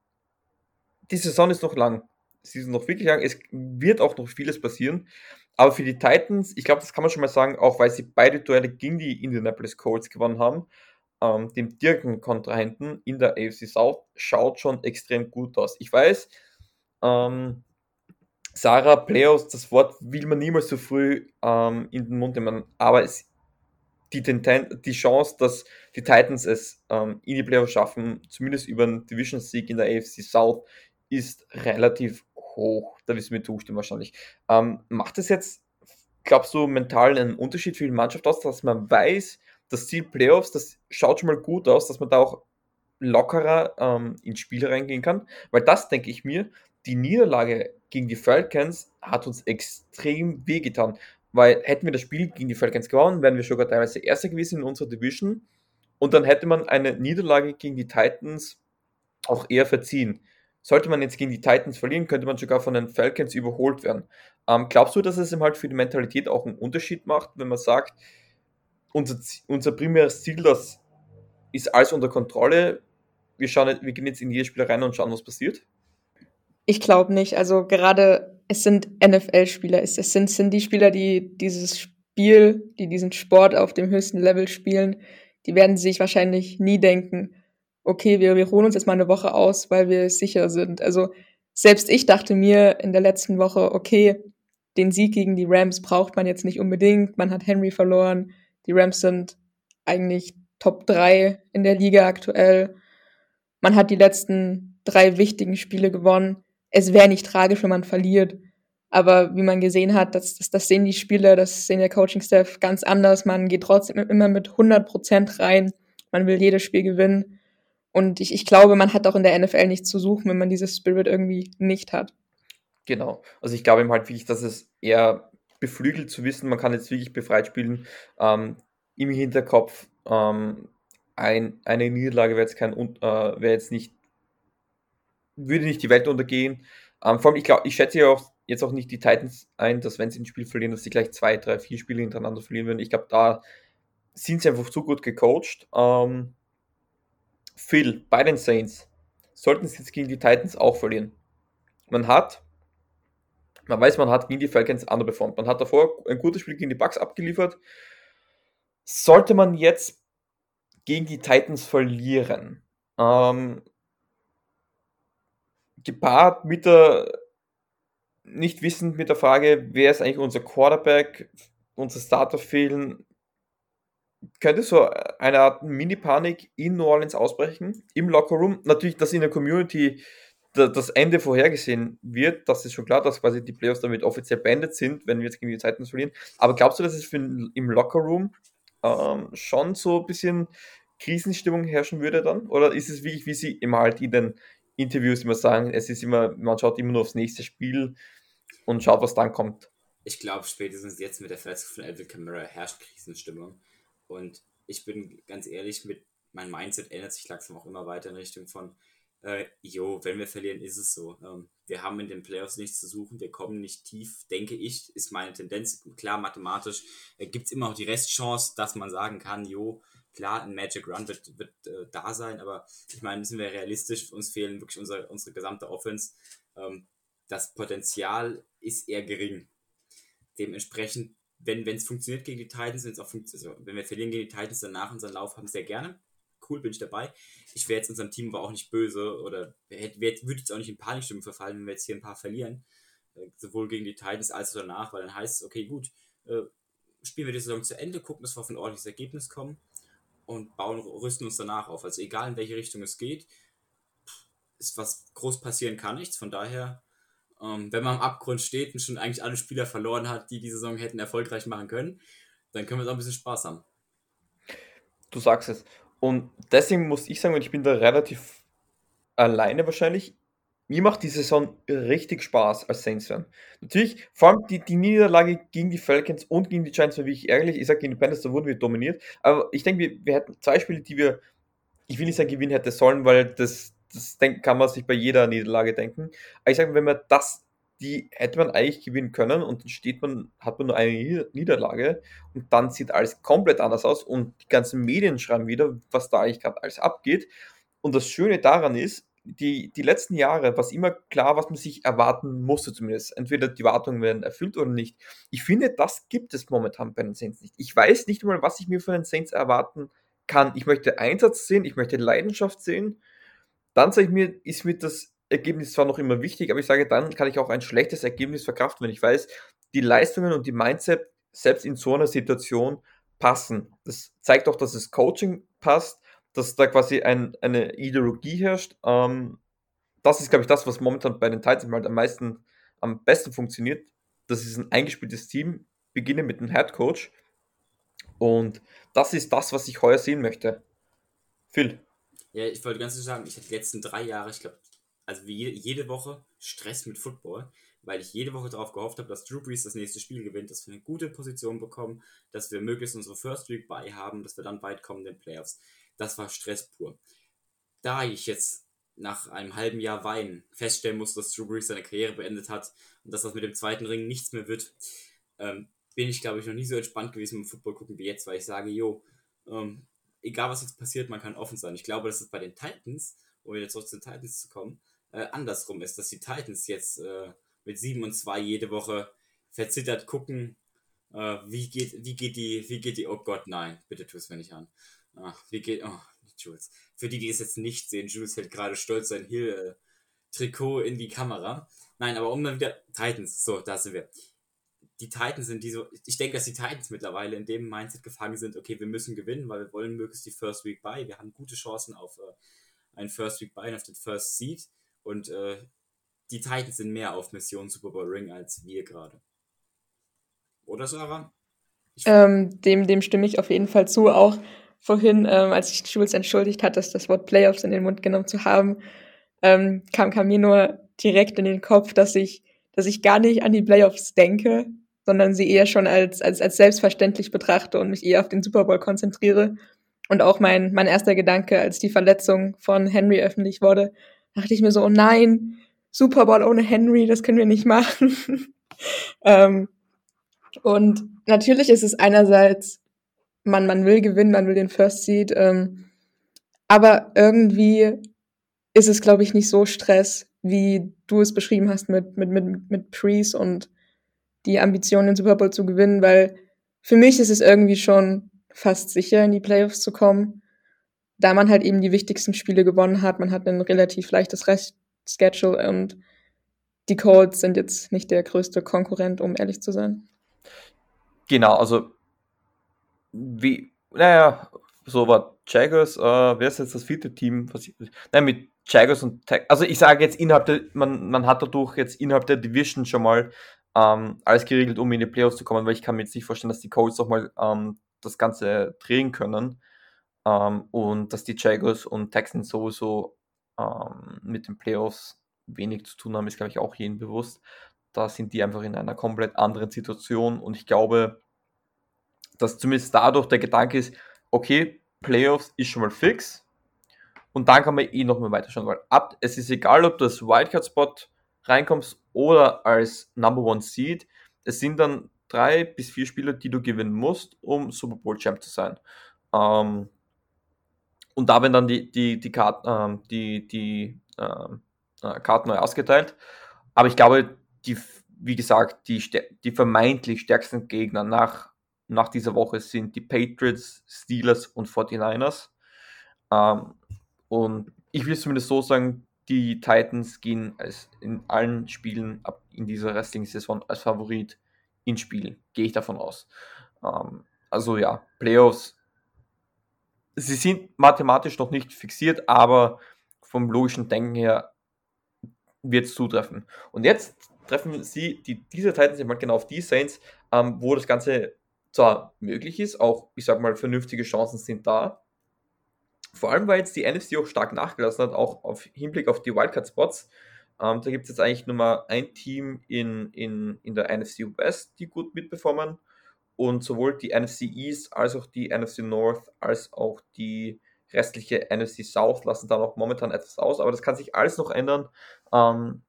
die Saison ist noch lang, sie ist noch wirklich lang, es wird auch noch vieles passieren, aber für die Titans, ich glaube, das kann man schon mal sagen, auch weil sie beide Duelle gegen die Indianapolis Colts gewonnen haben, Ähm, dem direkten Kontrahenten in der A F C South, schaut schon extrem gut aus. Ich weiß, ähm, Sarah, Playoffs, das Wort will man niemals so früh ähm, in den Mund nehmen, aber es, die, die Chance, dass die Titans es ähm, in die Playoffs schaffen, zumindest über einen Division-Sieg in der A F C South, ist relativ hoch. Da wirst du mir zustimmen wahrscheinlich. Ähm, macht es jetzt, glaubst du, mental einen Unterschied für die Mannschaft aus, dass man weiß, das Ziel Playoffs, das schaut schon mal gut aus, dass man da auch lockerer ähm, ins Spiel reingehen kann? Weil das, denke ich mir, die Niederlage gegen die Falcons hat uns extrem wehgetan. Weil hätten wir das Spiel gegen die Falcons gewonnen, wären wir sogar teilweise Erster gewesen in unserer Division. Und dann hätte man eine Niederlage gegen die Titans auch eher verziehen. Sollte man jetzt gegen die Titans verlieren, könnte man sogar von den Falcons überholt werden. Ähm, glaubst du, dass es ihm halt für die Mentalität auch einen Unterschied macht, wenn man sagt, unser, unser primäres Ziel, das ist alles unter Kontrolle, wir, schauen, wir gehen jetzt in jedes Spiel rein und schauen, was passiert? Ich glaube nicht. Also gerade, es sind N F L-Spieler, es, es sind, sind die Spieler, die dieses Spiel, die diesen Sport auf dem höchsten Level spielen, die werden sich wahrscheinlich nie denken, okay, wir, wir holen uns jetzt mal eine Woche aus, weil wir sicher sind. Also selbst ich dachte mir in der letzten Woche, okay, den Sieg gegen die Rams braucht man jetzt nicht unbedingt, man hat Henry verloren, die Rams sind eigentlich Top drei in der Liga aktuell, man hat die letzten drei wichtigen Spiele gewonnen, es wäre nicht tragisch, wenn man verliert, aber wie man gesehen hat, das, das, das sehen die Spieler, das sehen der Coaching-Staff ganz anders, man geht trotzdem immer mit hundert Prozent rein, man will jedes Spiel gewinnen. Und ich, ich glaube, man hat auch in der N F L nichts zu suchen, wenn man dieses Spirit irgendwie nicht hat. Genau. Also ich glaube eben halt wirklich, dass es eher beflügelt zu wissen, man kann jetzt wirklich befreit spielen. Ähm, im Hinterkopf ähm, ein, eine Niederlage wäre jetzt kein äh, wäre jetzt nicht, würde nicht die Welt untergehen. Ähm, vor allem, ich glaube, ich schätze ja auch jetzt auch nicht die Titans ein, dass wenn sie ein Spiel verlieren, dass sie gleich zwei, drei, vier Spiele hintereinander verlieren würden. Ich glaube, da sind sie einfach zu gut gecoacht. Ähm, Phil, bei den Saints, sollten sie jetzt gegen die Titans auch verlieren. Man hat, man weiß, man hat gegen die Falcons underperformed. Man hat davor ein gutes Spiel gegen die Bucks abgeliefert. Sollte man jetzt gegen die Titans verlieren, ähm, gepaart mit der, nicht wissend mit der Frage, wer ist eigentlich unser Quarterback, unser Starter fehlen, könnte so eine Art Mini-Panik in New Orleans ausbrechen, im Lockerroom. Natürlich, dass in der Community das Ende vorhergesehen wird, das ist schon klar, dass quasi die Playoffs damit offiziell beendet sind, wenn wir jetzt gegen die Titans verlieren. Aber glaubst du, dass es für im Lockerroom ähm, schon so ein bisschen Krisenstimmung herrschen würde dann? Oder ist es wirklich, wie sie immer halt in den Interviews immer sagen, es ist immer, man schaut immer nur aufs nächste Spiel und schaut, was dann kommt? Ich glaube, spätestens jetzt mit der Verletzung von Alvin Kamara herrscht Krisenstimmung. Und ich bin ganz ehrlich, mit mein Mindset ändert sich langsam auch immer weiter in Richtung von, äh, jo, wenn wir verlieren, ist es so. Ähm, wir haben in den Playoffs nichts zu suchen, wir kommen nicht tief, denke ich, ist meine Tendenz. Klar, mathematisch äh, gibt es immer auch die Restchance, dass man sagen kann, jo, klar, ein Magic Run wird, wird äh, da sein, aber ich meine, sind wir realistisch, uns fehlen wirklich unsere, unsere gesamte Offense. Ähm, das Potenzial ist eher gering. Dementsprechend, wenn es funktioniert gegen die Titans, wenn's auch funkt- also wenn wir verlieren gegen die Titans, danach unseren Lauf haben, sehr gerne. Cool, bin ich dabei. Ich wäre jetzt unserem Team aber auch nicht böse oder hätte, würde jetzt auch nicht in Panikstimmung verfallen, wenn wir jetzt hier ein paar verlieren. Äh, sowohl gegen die Titans als auch danach, weil dann heißt es, okay, gut, äh, spielen wir die Saison zu Ende, gucken, dass wir auf ein ordentliches Ergebnis kommen und bauen, rüsten uns danach auf. Also egal, in welche Richtung es geht, ist was groß passieren kann nichts, von daher... Um, wenn man am Abgrund steht und schon eigentlich alle Spieler verloren hat, die die Saison hätten erfolgreich machen können, dann können wir jetzt auch ein bisschen Spaß haben. Du sagst es. Und deswegen muss ich sagen, und ich bin da relativ alleine wahrscheinlich, mir macht die Saison richtig Spaß als Saints-Fan. Natürlich, vor allem die, die Niederlage gegen die Falcons und gegen die Giants war wirklich ehrlich. Ich sage, gegen die Panthers, da wurden wir dominiert. Aber ich denke, wir, wir hätten zwei Spiele, die wir, ich will nicht sagen, gewinnen hätte sollen, weil das Das kann man sich bei jeder Niederlage denken. Aber ich sage, wenn man das, die hätte man eigentlich gewinnen können und dann steht man, hat man nur eine Niederlage und dann sieht alles komplett anders aus und die ganzen Medien schreiben wieder, was da eigentlich gerade alles abgeht. Und das Schöne daran ist, die, die letzten Jahre war es immer klar, was man sich erwarten musste zumindest. Entweder die Erwartungen werden erfüllt oder nicht. Ich finde, das gibt es momentan bei den Saints nicht. Ich weiß nicht mal, was ich mir von den Saints erwarten kann. Ich möchte Einsatz sehen, ich möchte Leidenschaft sehen. Dann sage ich mir, ist mir das Ergebnis zwar noch immer wichtig, aber ich sage, dann kann ich auch ein schlechtes Ergebnis verkraften, wenn ich weiß, die Leistungen und die Mindset selbst in so einer Situation passen. Das zeigt auch, dass das Coaching passt, dass da quasi ein, eine Ideologie herrscht. Ähm, das ist, glaube ich, das, was momentan bei den Titans halt am meisten am besten funktioniert. Das ist ein eingespieltes Team, beginne mit dem Head Coach. Und das ist das, was ich heuer sehen möchte. Phil? Ja, ich wollte ganz ehrlich sagen, ich hatte die letzten drei Jahre, ich glaube, also wie jede Woche Stress mit Football, weil ich jede Woche darauf gehofft habe, dass Drew Brees das nächste Spiel gewinnt, dass wir eine gute Position bekommen, dass wir möglichst unsere First Week bei haben, dass wir dann weit kommen in den Playoffs. Das war Stress pur. Da ich jetzt nach einem halben Jahr Weinen feststellen musste, dass Drew Brees seine Karriere beendet hat und dass das mit dem zweiten Ring nichts mehr wird, ähm, bin ich, glaube ich, noch nie so entspannt gewesen beim Football gucken wie jetzt, weil ich sage, jo, ähm, egal was jetzt passiert, man kann offen sein. Ich glaube, dass es bei den Titans, um jetzt zurück zu den Titans zu kommen, äh, andersrum ist, dass die Titans jetzt äh, mit sieben und zwei jede Woche verzittert gucken, äh, wie geht, wie geht die, wie geht die, oh Gott, nein, bitte tu es mir nicht an. Ach, wie geht, oh, Jules. Für die, die es jetzt nicht sehen, Jules hält gerade stolz sein Hill-Trikot in die Kamera. Nein, aber um dann wieder, Titans, so, da sind wir. Die Titans sind die so, ich denke, dass die Titans mittlerweile in dem Mindset gefangen sind, okay, wir müssen gewinnen, weil wir wollen möglichst die First Week Bye. Wir haben gute Chancen auf äh, einen First Week Bye und auf den First Seed. Und äh, die Titans sind mehr auf Mission Super Bowl Ring als wir gerade. Oder, Sarah? Ähm, dem, dem stimme ich auf jeden Fall zu. Auch vorhin, ähm, als sich Jules entschuldigt hat, dass das Wort Playoffs in den Mund genommen zu haben, ähm, kam, kam mir nur direkt in den Kopf, dass ich, dass ich gar nicht an die Playoffs denke, sondern sie eher schon als, als, als selbstverständlich betrachte und mich eher auf den Super Bowl konzentriere. Und auch mein, mein erster Gedanke, als die Verletzung von Henry öffentlich wurde, dachte ich mir so, oh nein, Super Bowl ohne Henry, das können wir nicht machen. ähm, und natürlich ist es einerseits, man, man will gewinnen, man will den First Seed, ähm, aber irgendwie ist es, glaube ich, nicht so Stress, wie du es beschrieben hast mit, mit, mit, mit Prees und die Ambition, den Super Bowl zu gewinnen, weil für mich ist es irgendwie schon fast sicher, in die Playoffs zu kommen, da man halt eben die wichtigsten Spiele gewonnen hat. Man hat ein relativ leichtes Rest-Schedule und die Colts sind jetzt nicht der größte Konkurrent, um ehrlich zu sein. Genau, also wie, naja, so war Jaguars, äh, wer ist jetzt das vierte Team? Was ich, nein, mit Jaguars und Tech, also ich sage jetzt innerhalb der, man, man hat dadurch jetzt innerhalb der Division schon mal Ähm, alles geregelt, um in die Playoffs zu kommen, weil ich kann mir jetzt nicht vorstellen, dass die Colts auch mal ähm, das Ganze drehen können ähm, und dass die Jaguars und Texans sowieso ähm, mit den Playoffs wenig zu tun haben, ist, glaube ich, auch jedem bewusst. Da sind die einfach in einer komplett anderen Situation und ich glaube, dass zumindest dadurch der Gedanke ist, okay, Playoffs ist schon mal fix und dann kann man eh noch mal weiterschauen, weil ab, es ist egal, ob das Wildcard-Spot reinkommst oder als Number One Seed, es sind dann drei bis vier Spieler, die du gewinnen musst, um Super Bowl Champ zu sein. Ähm, und da werden dann die, die, die, Karten, ähm, die, die ähm, äh, Karten neu ausgeteilt. Aber ich glaube, die, wie gesagt, die, die vermeintlich stärksten Gegner nach, nach dieser Woche sind die Patriots, Steelers und forty-niners. Ähm, und ich will es zumindest so sagen, die Titans gehen als in allen Spielen ab in dieser Wrestling-Saison als Favorit ins Spiel. Gehe ich davon aus. Ähm, also ja, Playoffs, sie sind mathematisch noch nicht fixiert, aber vom logischen Denken her wird es zutreffen. Und jetzt treffen sie, die, diese Titans, ich meine genau auf die Saints, ähm, wo das Ganze zwar möglich ist, auch, ich sag mal, vernünftige Chancen sind da. Vor allem, weil jetzt die N F C auch stark nachgelassen hat, auch auf Hinblick auf die Wildcard-Spots. Ähm, da gibt es jetzt eigentlich nur mal ein Team in, in, in der N F C West, die gut mitperformen. Und sowohl die N F C East als auch die N F C North als auch die restliche N F C South lassen da noch momentan etwas aus. Aber das kann sich alles noch ändern. Ähm,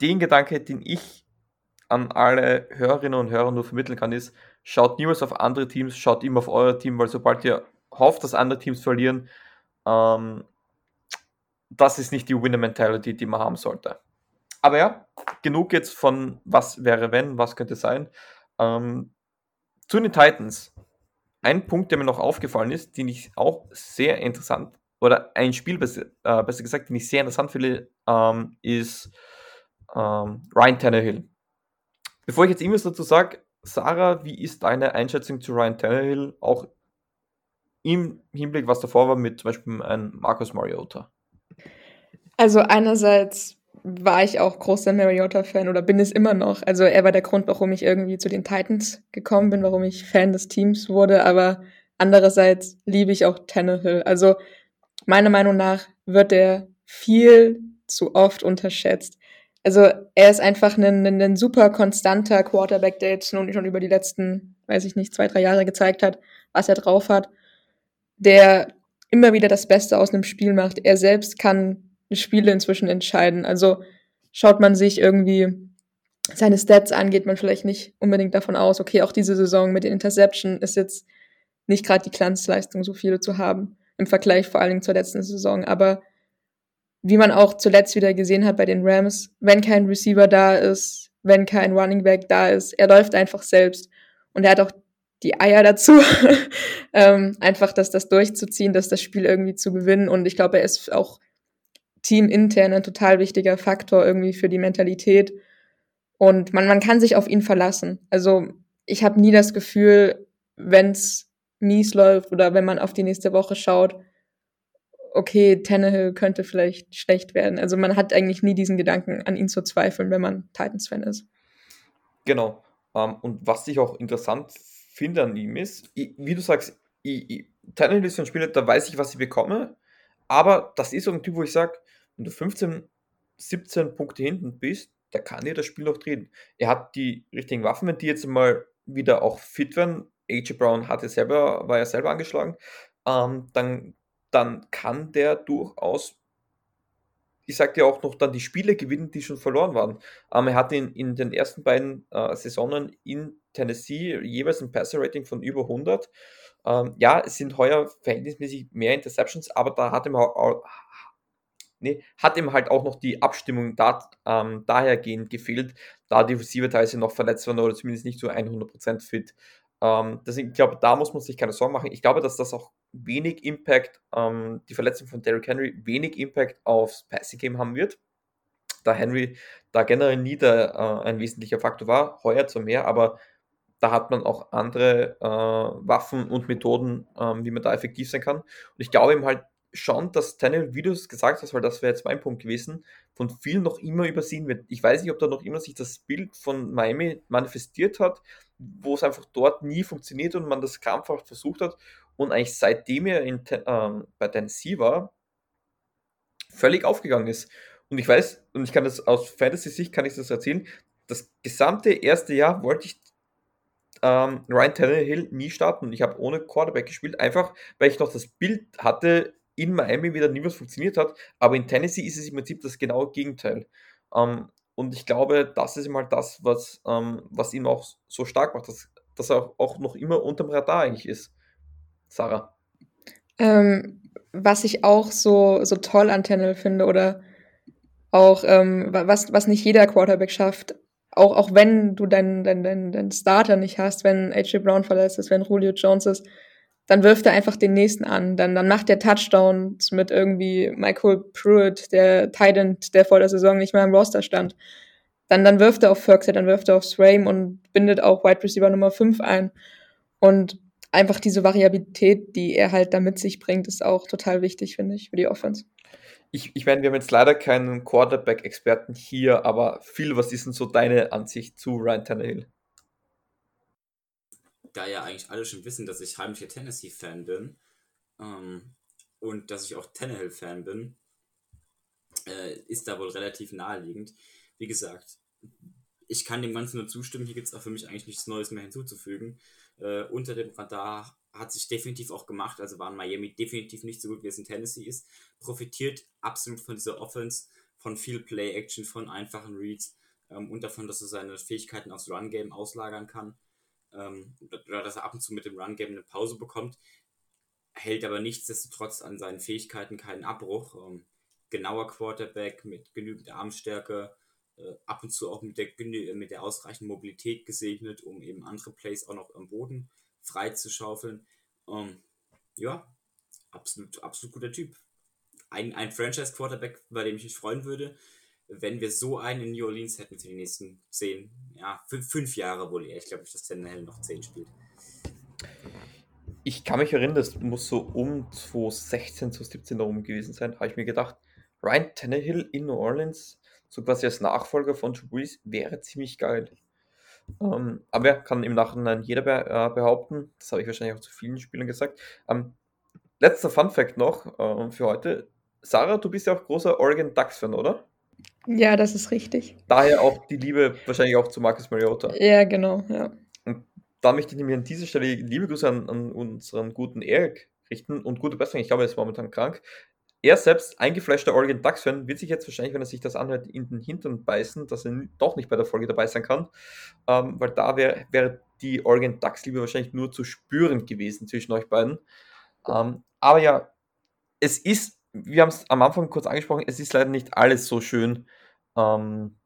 den Gedanke, den ich an alle Hörerinnen und Hörer nur vermitteln kann, ist, schaut niemals auf andere Teams, schaut immer auf euer Team, weil sobald ihr hofft, dass andere Teams verlieren. Ähm, das ist nicht die Winner-Mentality, die man haben sollte. Aber ja, genug jetzt von was wäre wenn, was könnte sein. Ähm, zu den Titans. Ein Punkt, der mir noch aufgefallen ist, den ich auch sehr interessant, oder ein Spiel besser, äh, besser gesagt, den ich sehr interessant finde, ähm, ist ähm, Ryan Tannehill. Bevor ich jetzt irgendwas dazu sage, Sarah, wie ist deine Einschätzung zu Ryan Tannehill, auch im Hinblick, was davor war, mit zum Beispiel einem Marcus Mariota? Also einerseits war ich auch großer Mariota-Fan oder bin es immer noch. Also er war der Grund, warum ich irgendwie zu den Titans gekommen bin, warum ich Fan des Teams wurde. Aber andererseits liebe ich auch Tannehill. Also meiner Meinung nach wird er viel zu oft unterschätzt. Also er ist einfach ein, ein, ein super konstanter Quarterback, der jetzt nun schon über die letzten, weiß ich nicht, zwei, drei Jahre gezeigt hat, was er drauf hat, der immer wieder das Beste aus einem Spiel macht. Er selbst kann Spiele inzwischen entscheiden. Also schaut man sich irgendwie seine Stats an, geht man vielleicht nicht unbedingt davon aus, okay, auch diese Saison mit den Interception ist jetzt nicht gerade die Glanzleistung, so viele zu haben, im Vergleich vor allen Dingen zur letzten Saison. Aber wie man auch zuletzt wieder gesehen hat bei den Rams, wenn kein Receiver da ist, wenn kein Running Back da ist, er läuft einfach selbst. Und er hat auch die Eier dazu, ähm, einfach das, das durchzuziehen, dass das Spiel irgendwie zu gewinnen. Und ich glaube, er ist auch teamintern ein total wichtiger Faktor irgendwie für die Mentalität. Und man, man kann sich auf ihn verlassen. Also ich habe nie das Gefühl, wenn es mies läuft oder wenn man auf die nächste Woche schaut, okay, Tannehill könnte vielleicht schlecht werden. Also man hat eigentlich nie diesen Gedanken, an ihn zu zweifeln, wenn man Titans-Fan ist. Genau. Um, und was ich auch interessant finde an ihm ist, ich, wie du sagst, ich, ich, Tannehill ist ein Spieler, da weiß ich, was ich bekomme, aber das ist so ein Typ, wo ich sage, wenn du fünfzehn, siebzehn Punkte hinten bist, da kann dir das Spiel noch drehen. Er hat die richtigen Waffen, wenn die jetzt mal wieder auch fit werden. A J Brown hatte selber, war ja selber angeschlagen, um, dann dann kann der durchaus, ich sag dir auch noch, dann die Spiele gewinnen, die schon verloren waren. Ähm, er hatte in, in den ersten beiden äh, Saisonen in Tennessee jeweils ein Passer-Rating von über hundert. Ähm, ja, es sind heuer verhältnismäßig mehr Interceptions, aber da hat ihm, auch, nee, hat ihm halt auch noch die Abstimmung da, ähm, dahergehend gefehlt, da die Receiver teilweise noch verletzt waren oder zumindest nicht zu hundert Prozent fit. Ähm, deswegen, ich glaube, da muss man sich keine Sorgen machen. Ich glaube, dass das auch wenig Impact, ähm, die Verletzung von Derrick Henry, wenig Impact aufs Passing-Game haben wird, da Henry da generell nie der, äh, ein wesentlicher Faktor war, heuer zu mehr, aber da hat man auch andere äh, Waffen und Methoden, ähm, wie man da effektiv sein kann. Und ich glaube eben halt schon, dass Tannehill, wie du es gesagt hast, weil das wäre jetzt mein Punkt gewesen, von vielen noch immer übersehen wird. Ich weiß nicht, ob da noch immer sich das Bild von Miami manifestiert hat, wo es einfach dort nie funktioniert und man das krampfhaft versucht hat und eigentlich seitdem er in, ähm, bei Tennessee war, völlig aufgegangen ist. Und ich weiß, und ich kann das aus Fantasy-Sicht, kann ich das erzählen, das gesamte erste Jahr wollte ich ähm, Ryan Tannehill nie starten und ich habe ohne Quarterback gespielt, einfach weil ich noch das Bild hatte, in Miami wieder nie was funktioniert hat, aber in Tennessee ist es im Prinzip das genaue Gegenteil. Ähm, Und ich glaube, das ist immer das, was, ähm, was ihn auch so stark macht, dass, dass er auch noch immer unterm Radar eigentlich ist. Sarah? Ähm, was ich auch so, so toll an Tannehill finde oder auch ähm, was, was nicht jeder Quarterback schafft, auch, auch wenn du deinen, deinen, deinen, deinen Starter nicht hast, wenn A J Brown verletzt ist, wenn Julio Jones ist, dann wirft er einfach den nächsten an. Dann, dann macht er Touchdowns mit irgendwie Michael Pruitt, der Tight End, der vor der Saison nicht mehr im Roster stand. Dann, dann wirft er auf Ferguson, dann wirft er auf Swaim und bindet auch Wide Receiver Nummer fünf ein. Und einfach diese Variabilität, die er halt da mit sich bringt, ist auch total wichtig, finde ich, für die Offense. Ich, ich meine, wir haben jetzt leider keinen Quarterback-Experten hier, aber Phil, was ist denn so deine Ansicht zu Ryan Tannehill? Da ja eigentlich alle schon wissen, dass ich heimlicher Tennessee-Fan bin ähm, und dass ich auch Tannehill-Fan bin, äh, ist da wohl relativ naheliegend. Wie gesagt, ich kann dem Ganzen nur zustimmen, hier gibt es auch für mich eigentlich nichts Neues mehr hinzuzufügen. Äh, unter dem Radar hat sich definitiv auch gemacht, also war in Miami definitiv nicht so gut, wie es in Tennessee ist, profitiert absolut von dieser Offense, von viel Play-Action, von einfachen Reads ähm, und davon, dass er seine Fähigkeiten aufs Run-Game auslagern kann. Oder dass er ab und zu mit dem Run-Game eine Pause bekommt, hält aber nichtsdestotrotz an seinen Fähigkeiten keinen Abbruch. Genauer Quarterback mit genügend Armstärke, ab und zu auch mit der, mit der ausreichenden Mobilität gesegnet, um eben andere Plays auch noch am Boden frei zu schaufeln. Ähm, ja, absolut, absolut guter Typ. Ein, ein Franchise-Quarterback, bei dem ich mich freuen würde, wenn wir so einen in New Orleans hätten für die nächsten zehn, ja, fünf, fünf Jahre wohl eher. Ich glaube nicht, dass Tannehill noch zehn spielt. Ich kann mich erinnern, das muss so um zwanzig sechzehn, zwanzig siebzehn darum gewesen sein, habe ich mir gedacht, Ryan Tannehill in New Orleans, so quasi als Nachfolger von Drew Brees, wäre ziemlich geil. Ähm, aber ja, kann im Nachhinein jeder be- äh, behaupten, das habe ich wahrscheinlich auch zu vielen Spielern gesagt. Ähm, letzter Funfact noch äh, für heute. Sarah, du bist ja auch großer Oregon Ducks-Fan, oder? Ja, das ist richtig. Daher auch die Liebe wahrscheinlich auch zu Marcus Mariota. Ja, genau, ja. Und da möchte ich nämlich an dieser Stelle liebe Grüße an, an unseren guten Eric richten und gute Besserung. Ich glaube, er ist momentan krank. Er selbst, eingefleischter Oregon Ducks-Fan, wird sich jetzt wahrscheinlich, wenn er sich das anhört, in den Hintern beißen, dass er doch nicht bei der Folge dabei sein kann, ähm, weil da wäre wär die Oregon Ducks-Liebe wahrscheinlich nur zu spüren gewesen zwischen euch beiden. Ähm, aber ja, es ist, wir haben es am Anfang kurz angesprochen, es ist leider nicht alles so schön ähm,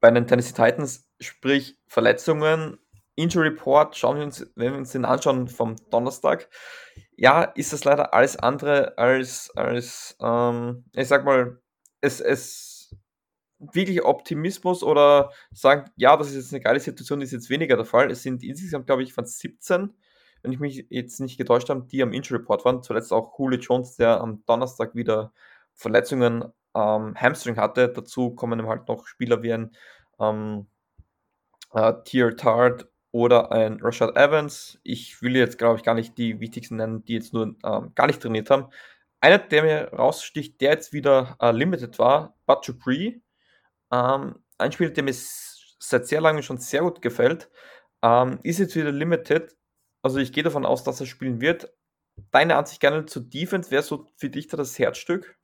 bei den Tennessee Titans, sprich Verletzungen, Injury Report, schauen wir uns, wenn wir uns den anschauen vom Donnerstag, ja, ist das leider alles andere als, als ähm, ich sag mal, es ist wirklich Optimismus oder sagen, ja, das ist jetzt eine geile Situation, ist jetzt weniger der Fall. Es sind insgesamt, glaube ich, von siebzehn, wenn ich mich jetzt nicht getäuscht habe, die am Injury Report waren. Zuletzt auch Julio Jones, der am Donnerstag wieder Verletzungen ähm, Hamstring hatte. Dazu kommen halt noch Spieler wie ein ähm, äh, Tier Tart oder ein Rashad Evans. Ich will jetzt, glaube ich, gar nicht die wichtigsten nennen, die jetzt nur ähm, gar nicht trainiert haben. Einer, der mir raussticht, der jetzt wieder äh, limited war, Bud Dupree. Ähm, ein Spieler, der mir seit sehr langem schon sehr gut gefällt, ähm, ist jetzt wieder limited. Also ich gehe davon aus, dass er spielen wird. Deine Ansicht gerne zur Defense, wäre so für dich da das Herzstück?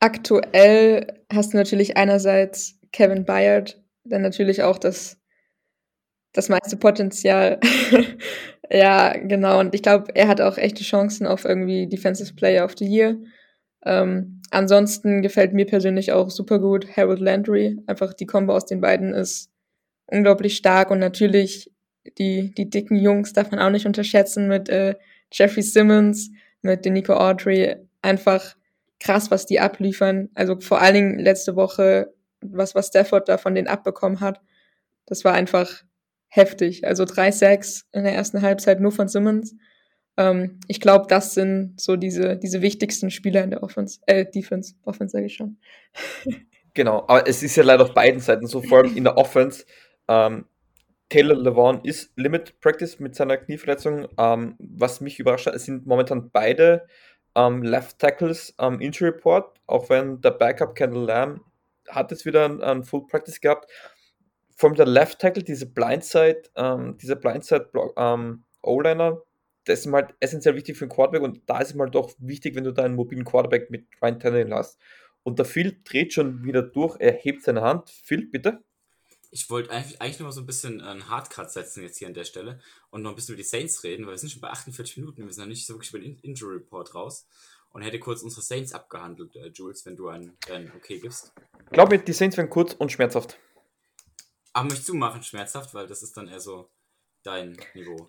Aktuell hast du natürlich einerseits Kevin Byard, der natürlich auch das Das meiste Potenzial. Ja, genau. Und ich glaube, er hat auch echte Chancen auf irgendwie Defensive Player of the Year. Ähm, ansonsten gefällt mir persönlich auch super gut Harold Landry. Einfach die Kombo aus den beiden ist unglaublich stark. Und natürlich die die dicken Jungs darf man auch nicht unterschätzen mit äh, Jeffrey Simmons, mit Denico Autry. Einfach krass, was die abliefern. Also vor allen Dingen letzte Woche, was, was Stafford da von denen abbekommen hat. Das war einfach heftig, also drei Sacks in der ersten Halbzeit nur von Simmons. Ähm, ich glaube, das sind so diese, diese wichtigsten Spieler in der Offense, äh, Defense, Offense sage ich schon. Genau, aber es ist ja leider auf beiden Seiten so, vor allem in der Offense. Ähm, Taylor Lewan ist Limited Practice mit seiner Knieverletzung. Ähm, was mich überrascht hat, es sind momentan beide ähm, Left Tackles am ähm, Injury Report, auch wenn der Backup Kendall Lamb hat jetzt wieder ein, ein Full Practice gehabt. Vor allem der Left Tackle, diese Blindside, ähm, dieser Blindside-O-Liner, ähm, das ist ihm halt essentiell wichtig für den Quarterback und da ist ihm halt doch wichtig, wenn du deinen mobilen Quarterback mit Ryan Tannehill hast. Und der Phil dreht schon wieder durch, er hebt seine Hand. Phil, bitte. Ich wollte eigentlich, eigentlich nur so ein bisschen einen Hardcut setzen jetzt hier an der Stelle und noch ein bisschen über die Saints reden, weil wir sind schon bei achtundvierzig Minuten, wir sind noch nicht so wirklich über den Injury Report raus. Und hätte kurz unsere Saints abgehandelt, äh, Jules, wenn du ein, ein Okay gibst. Glaub mir, die Saints werden kurz und schmerzhaft. Aber mich zumachen schmerzhaft, weil das ist dann eher so dein Niveau.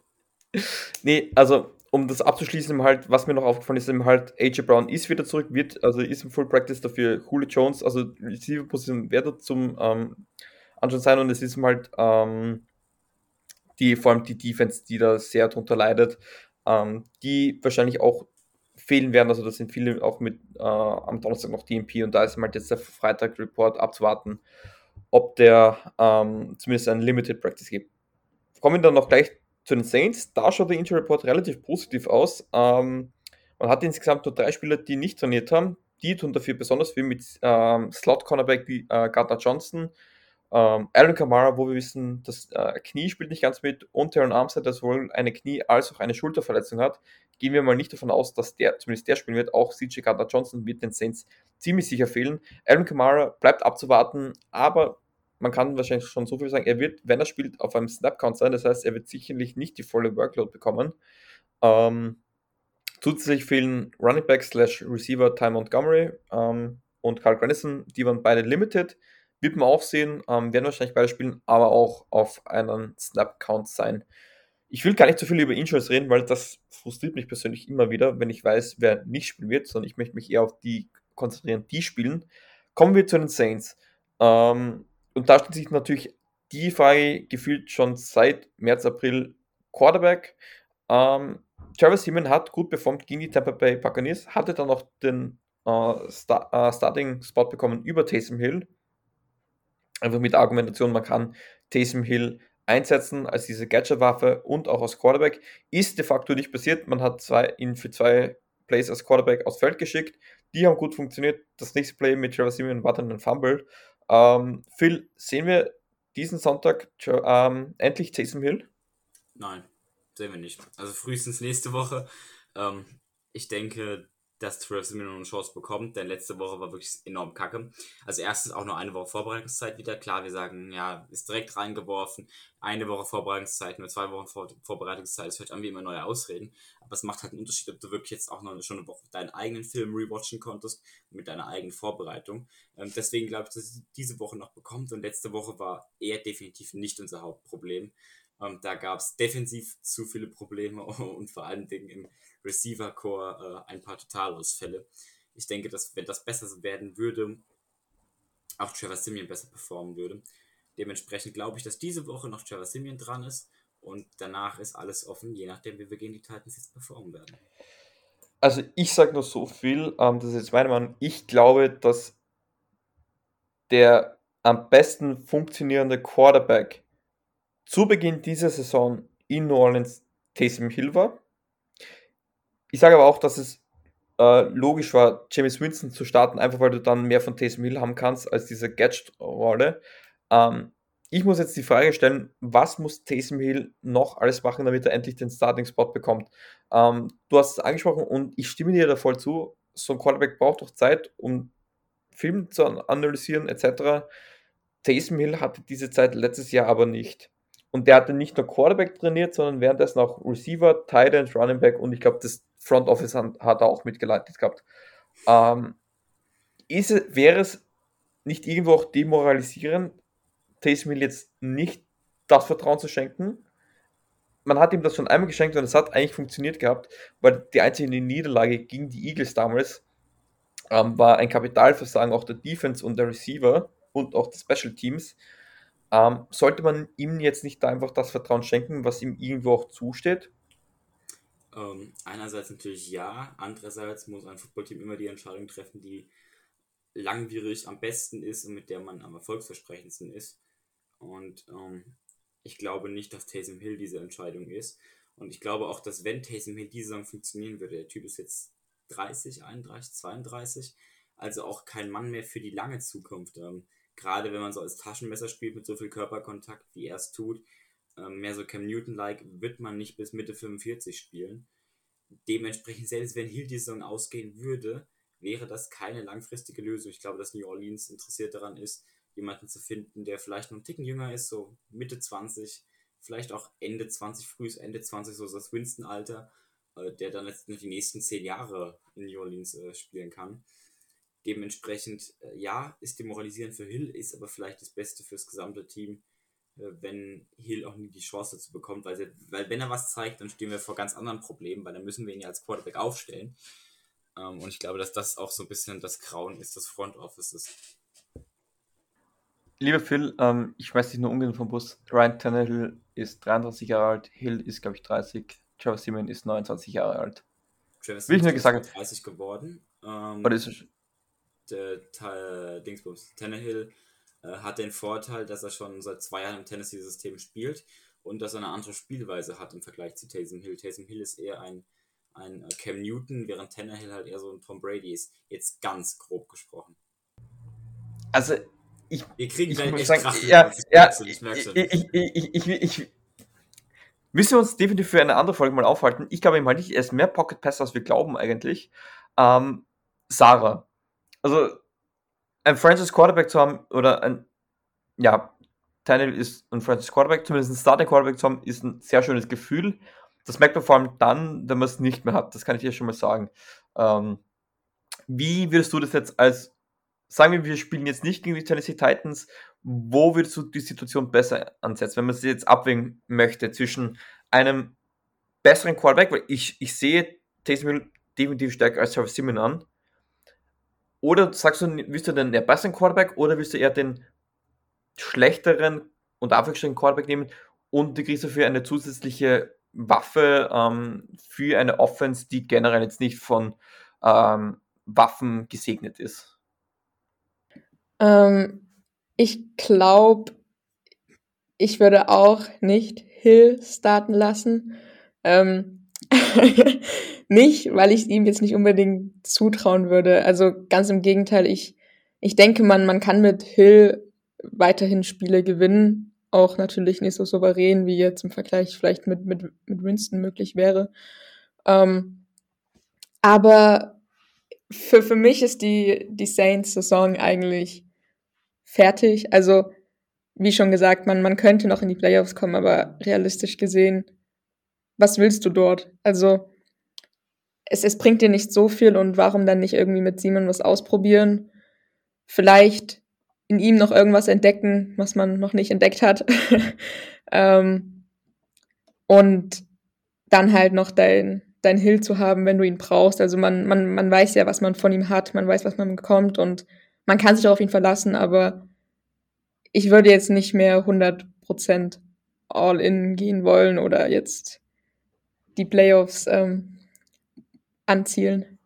Nee, also um das abzuschließen, halt, was mir noch aufgefallen ist, eben halt A J Brown ist wieder zurück, wird, also ist im Full Practice dafür, Julio Jones, also Receiver Position wird er zum ähm, Anschauen sein und es ist halt ähm, die, vor allem die Defense, die da sehr drunter leidet, ähm, die wahrscheinlich auch fehlen werden, also das sind viele auch mit äh, am Donnerstag noch D M P und da ist halt jetzt der Freitag-Report abzuwarten, ob der ähm, zumindest ein Limited Practice gibt. Kommen wir dann noch gleich zu den Saints. Da schaut der Injury Report relativ positiv aus. Ähm, man hat insgesamt nur drei Spieler, die nicht trainiert haben. Die tun dafür besonders viel mit ähm, Slot-Cornerback wie äh, Gardner Johnson, ähm, Alvin Kamara, wo wir wissen, das äh, Knie spielt nicht ganz mit und Teron Armstead, der sowohl eine Knie- als auch eine Schulterverletzung hat. Gehen wir mal nicht davon aus, dass der, zumindest der spielen wird. Auch C J Gardner Johnson wird den Saints ziemlich sicher fehlen. Alvin Kamara bleibt abzuwarten, aber man kann wahrscheinlich schon so viel sagen, er wird, wenn er spielt, auf einem Snap-Count sein, das heißt, er wird sicherlich nicht die volle Workload bekommen. Ähm, zusätzlich fehlen Running Back slash Receiver Ty Montgomery ähm, und Carl Grandison, die waren beide limited, wird man auch sehen, ähm, werden wahrscheinlich beide spielen, aber auch auf einem Snap-Count sein. Ich will gar nicht so viel über Injuries reden, weil das frustriert mich persönlich immer wieder, wenn ich weiß, wer nicht spielen wird, sondern ich möchte mich eher auf die konzentrieren, die spielen. Kommen wir zu den Saints. Ähm, Und da stellt sich natürlich die Frage gefühlt schon seit März, April Quarterback. Ähm, Travis Seaman hat gut performt gegen die Tampa Bay Buccaneers, hatte dann auch den äh, Star- äh, Starting-Spot bekommen über Taysom Hill. Einfach mit der Argumentation, man kann Taysom Hill einsetzen als diese Gadget-Waffe und auch als Quarterback. Ist de facto nicht passiert. Man hat zwei, ihn für zwei Plays als Quarterback aufs Feld geschickt. Die haben gut funktioniert. Das nächste Play mit Travis Seaman war dann ein Fumble. Ähm, Phil, sehen wir diesen Sonntag ähm, endlich Taysom Hill? Nein, sehen wir nicht. Also frühestens nächste Woche. Ähm, ich denke, dass Travis Seaman eine Chance bekommt, denn letzte Woche war wirklich enorm kacke. Also erstens auch nur eine Woche Vorbereitungszeit wieder. Klar, wir sagen, ja, ist direkt reingeworfen. Eine Woche Vorbereitungszeit, nur zwei Wochen Vor- Vorbereitungszeit. Das hört an wie immer neue Ausreden. Aber es macht halt einen Unterschied, ob du wirklich jetzt auch noch eine, schon eine Woche deinen eigenen Film rewatchen konntest mit deiner eigenen Vorbereitung. Ähm, deswegen glaube ich, dass es diese Woche noch bekommt. Und letzte Woche war er definitiv nicht unser Hauptproblem. Ähm, da gab es defensiv zu viele Probleme und vor allen Dingen im Receiver-Core äh, ein paar Totalausfälle. Ich denke, dass wenn das besser werden würde, auch Travis Simeon besser performen würde. Dementsprechend glaube ich, dass diese Woche noch Travis Simeon dran ist und danach ist alles offen, je nachdem, wie wir gegen die Titans jetzt performen werden. Also ich sage nur so viel, ähm, das ist jetzt meine Meinung, ich glaube, dass der am besten funktionierende Quarterback zu Beginn dieser Saison in New Orleans Taysom Hill war. Ich sage aber auch, dass es äh, logisch war, Jameis Winston zu starten, einfach weil du dann mehr von Taysom Hill haben kannst als diese Gadget-Rolle. Ähm, ich muss jetzt die Frage stellen, was muss Taysom Hill noch alles machen, damit er endlich den Starting-Spot bekommt? Ähm, du hast es angesprochen und ich stimme dir da voll zu. So ein Quarterback braucht doch Zeit, um Filme zu analysieren et cetera. Taysom Hill hatte diese Zeit letztes Jahr aber nicht. Und der hatte nicht nur Quarterback trainiert, sondern währenddessen auch Receiver, Tight End, Running Back und ich glaube, das Front Office hat er auch mitgeleitet gehabt. Ähm, ist, wäre es nicht irgendwo auch demoralisierend, Taysom Hill jetzt nicht das Vertrauen zu schenken? Man hat ihm das schon einmal geschenkt und es hat eigentlich funktioniert gehabt, weil die einzige Niederlage gegen die Eagles damals ähm, war ein Kapitalversagen auch der Defense und der Receiver und auch der Special Teams. Ähm, sollte man ihm jetzt nicht da einfach das Vertrauen schenken, was ihm irgendwo auch zusteht? Ähm, einerseits natürlich ja, andererseits muss ein Footballteam immer die Entscheidung treffen, die langwierig am besten ist und mit der man am erfolgsversprechendsten ist. Und ähm, ich glaube nicht, dass Taysom Hill diese Entscheidung ist. Und ich glaube auch, dass wenn Taysom Hill diese Saison funktionieren würde, der Typ ist jetzt dreißig, einunddreißig, zweiunddreißig, also auch kein Mann mehr für die lange Zukunft. Ähm, Gerade wenn man so als Taschenmesser spielt mit so viel Körperkontakt, wie er es tut, mehr so Cam Newton-like, wird man nicht bis Mitte fünfundvierzig spielen. Dementsprechend, selbst wenn Hill die Saison ausgehen würde, wäre das keine langfristige Lösung. Ich glaube, dass New Orleans interessiert daran ist, jemanden zu finden, der vielleicht noch einen Ticken jünger ist, so Mitte zwanzig, vielleicht auch Ende zwanzig, frühes Ende zwanzig, so das Winston-Alter, der dann letztendlich die nächsten zehn Jahre in New Orleans spielen kann. Dementsprechend, ja, ist demoralisierend für Hill, ist aber vielleicht das Beste fürs gesamte Team, wenn Hill auch nie die Chance dazu bekommt, weil, sie, weil wenn er was zeigt, dann stehen wir vor ganz anderen Problemen, weil dann müssen wir ihn ja als Quarterback aufstellen. Und ich glaube, dass das auch so ein bisschen das Grauen ist, das Front Office ist. Lieber Phil, ähm, ich schmeiß dich nur ungern vom Bus. Ryan Tannehill ist dreiunddreißig Jahre alt, Hill ist, glaube ich, dreißig, Travis Seaman ist neunundzwanzig Jahre alt. Travis Seaman ist dreißig geworden. Ähm, Oder ist es Dingsbums. Tannehill äh, hat den Vorteil, dass er schon seit zwei Jahren im Tennessee-System spielt und dass er eine andere Spielweise hat im Vergleich zu Taysom Hill. Taysom Hill ist eher ein, ein Cam Newton, während Tannehill halt eher so ein Tom Brady ist. Jetzt ganz grob gesprochen. Also, ich... Wir kriegen gleich echt Kraft. Ja, ja, ich merke schon. Ich, ich, ich, ich, ich, müssen wir uns definitiv für eine andere Folge mal aufhalten. Ich glaube ihm halt nicht, er ist mehr Pocket-Pass, als wir glauben eigentlich. Ähm, Sarah. Also, ein Franchise Quarterback zu haben, oder ein, ja, Tannehill ist ein Franchise Quarterback, zumindest ein Starting Quarterback zu haben, ist ein sehr schönes Gefühl. Das merkt man vor allem dann, wenn man es nicht mehr hat. Das kann ich dir schon mal sagen. Ähm, wie würdest du das jetzt als, sagen wir, wir spielen jetzt nicht gegen die Tennessee Titans, wo würdest du die Situation besser ansetzen, wenn man sie jetzt abwägen möchte zwischen einem besseren Quarterback, weil ich, ich sehe Taysom Hill definitiv stärker als Travis Seaman an. Oder sagst du, willst du denn den besseren Quarterback oder willst du eher den schlechteren und abwechselnden Quarterback nehmen und du kriegst dafür eine zusätzliche Waffe ähm, für eine Offense, die generell jetzt nicht von ähm, Waffen gesegnet ist? Ähm, ich glaube, ich würde auch nicht Hill starten lassen. Ähm, nicht, weil ich ihm jetzt nicht unbedingt zutrauen würde. Also ganz im Gegenteil, ich, ich denke, man, man kann mit Hill weiterhin Spiele gewinnen. Auch natürlich nicht so souverän, wie jetzt im Vergleich vielleicht mit, mit, mit Winston möglich wäre. Ähm, aber für, für mich ist die, die Saints-Saison eigentlich fertig. Also, wie schon gesagt, man, man könnte noch in die Playoffs kommen, aber realistisch gesehen, was willst du dort? Also, es, es bringt dir nicht so viel und warum dann nicht irgendwie mit Simon was ausprobieren? Vielleicht in ihm noch irgendwas entdecken, was man noch nicht entdeckt hat. ähm, und dann halt noch dein, dein Hill zu haben, wenn du ihn brauchst. Also man, man, man weiß ja, was man von ihm hat, man weiß, was man bekommt und man kann sich auch auf ihn verlassen, aber ich würde jetzt nicht mehr hundert Prozent All-In gehen wollen oder jetzt die Playoffs ähm, anzielen.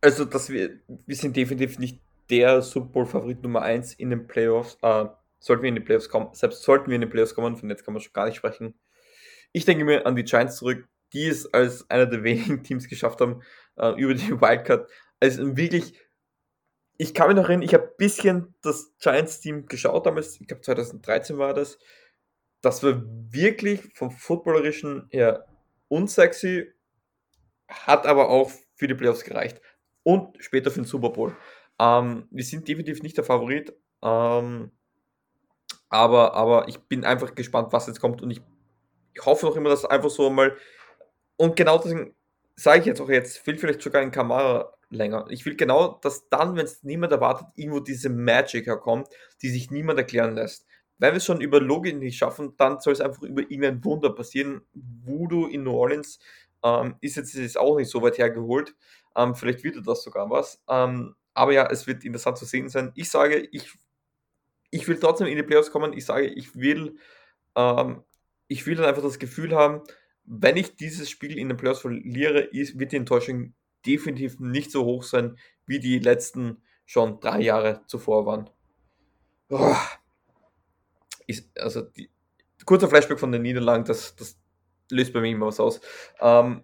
Also dass wir, wir sind definitiv nicht der Super Bowl-Favorit Nummer eins in den Playoffs. Äh, sollten wir in die Playoffs kommen, selbst sollten wir in die Playoffs kommen, von jetzt kann man schon gar nicht sprechen. Ich denke mir an die Giants zurück, die es als einer der wenigen Teams geschafft haben, äh, über die Wildcard. Also wirklich, ich kann mich noch erinnern, ich habe ein bisschen das Giants-Team geschaut damals, ich glaube zwanzig dreizehn war das. Das war wirklich vom Footballerischen her unsexy, hat aber auch für die Playoffs gereicht und später für den Super Bowl. Ähm, wir sind definitiv nicht der Favorit, ähm, aber, aber ich bin einfach gespannt, was jetzt kommt und ich, ich hoffe noch immer, dass einfach so mal. Und genau deswegen sage ich jetzt auch jetzt, will vielleicht sogar in Kamara länger. Ich will genau, dass dann, wenn es niemand erwartet, irgendwo diese Magic herkommt, die sich niemand erklären lässt. Wenn wir es schon über Logik nicht schaffen, dann soll es einfach über irgendein Wunder passieren. Voodoo in New Orleans ähm, ist jetzt ist auch nicht so weit hergeholt. Ähm, vielleicht wird das sogar was. Ähm, aber ja, es wird interessant zu sehen sein. Ich sage, ich, ich will trotzdem in die Playoffs kommen. Ich sage, ich will, ähm, ich will dann einfach das Gefühl haben, wenn ich dieses Spiel in den Playoffs verliere, ist, wird die Enttäuschung definitiv nicht so hoch sein, wie die letzten schon drei Jahre zuvor waren. Oh. Ist, also die, kurzer Flashback von den Niederlagen, das, das löst bei mir immer was aus. Ähm,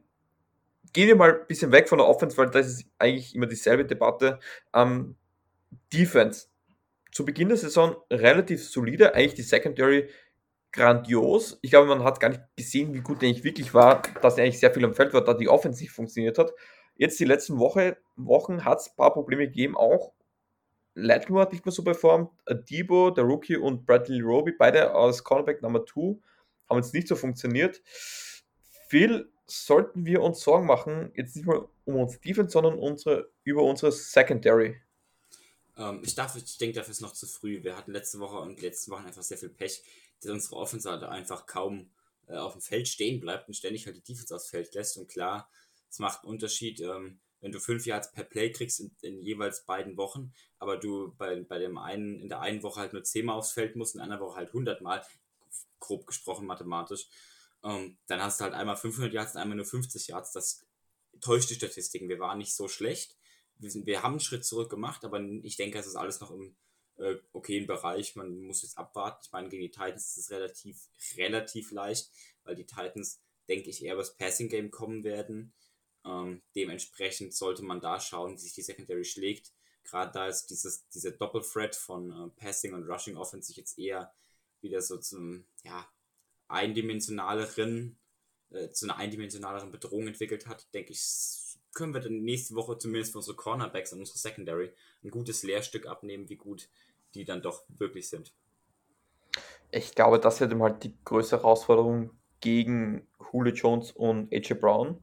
gehen wir mal ein bisschen weg von der Offense, weil das ist eigentlich immer dieselbe Debatte. Ähm, Defense. Zu Beginn der Saison relativ solide, eigentlich die Secondary grandios. Ich glaube, man hat gar nicht gesehen, wie gut der eigentlich wirklich war, dass er eigentlich sehr viel am Feld war, da die Offense nicht funktioniert hat. Jetzt die letzten Woche, Wochen hat es ein paar Probleme gegeben, auch Lattimore hat nicht mehr so performt, Debo, der Rookie und Bradley Roby, beide als Cornerback Nummer zwei, haben jetzt nicht so funktioniert. Viel sollten wir uns Sorgen machen, jetzt nicht mal um unsere Defense, sondern unsere, über unsere Secondary. Ähm, ich, darf, ich denke, dafür ist noch zu früh. Wir hatten letzte Woche und letzten Wochen einfach sehr viel Pech, dass unsere Offense halt einfach kaum äh, auf dem Feld stehen bleibt und ständig halt die Defense aufs Feld lässt. Und klar, es macht einen Unterschied, ähm, wenn du fünf Yards per Play kriegst in, in jeweils beiden Wochen, aber du bei, bei dem einen in der einen Woche halt nur zehnmal aufs Feld musst, in einer Woche halt hundertmal, grob gesprochen mathematisch, ähm, dann hast du halt einmal fünfhundert Yards und einmal nur fünfzig Yards. Das täuscht die Statistiken. Wir waren nicht so schlecht. Wir, sind, wir haben einen Schritt zurück gemacht, aber ich denke, es ist alles noch im äh, okayen Bereich. Man muss jetzt abwarten. Ich meine, gegen die Titans ist es relativ, relativ leicht, weil die Titans, denke ich, eher über das Passing-Game kommen werden. Ähm, dementsprechend sollte man da schauen, wie sich die Secondary schlägt. Gerade da ist dieses, dieser Doppelthreat von äh, Passing und Rushing Offense sich jetzt eher wieder so zum, ja, eindimensionaleren, äh, zu einer eindimensionaleren Bedrohung entwickelt hat, denke ich, können wir dann nächste Woche zumindest für unsere Cornerbacks und unsere Secondary ein gutes Lehrstück abnehmen, wie gut die dann doch wirklich sind. Ich glaube, das wird halt die größte Herausforderung gegen Julio Jones und A J Brown.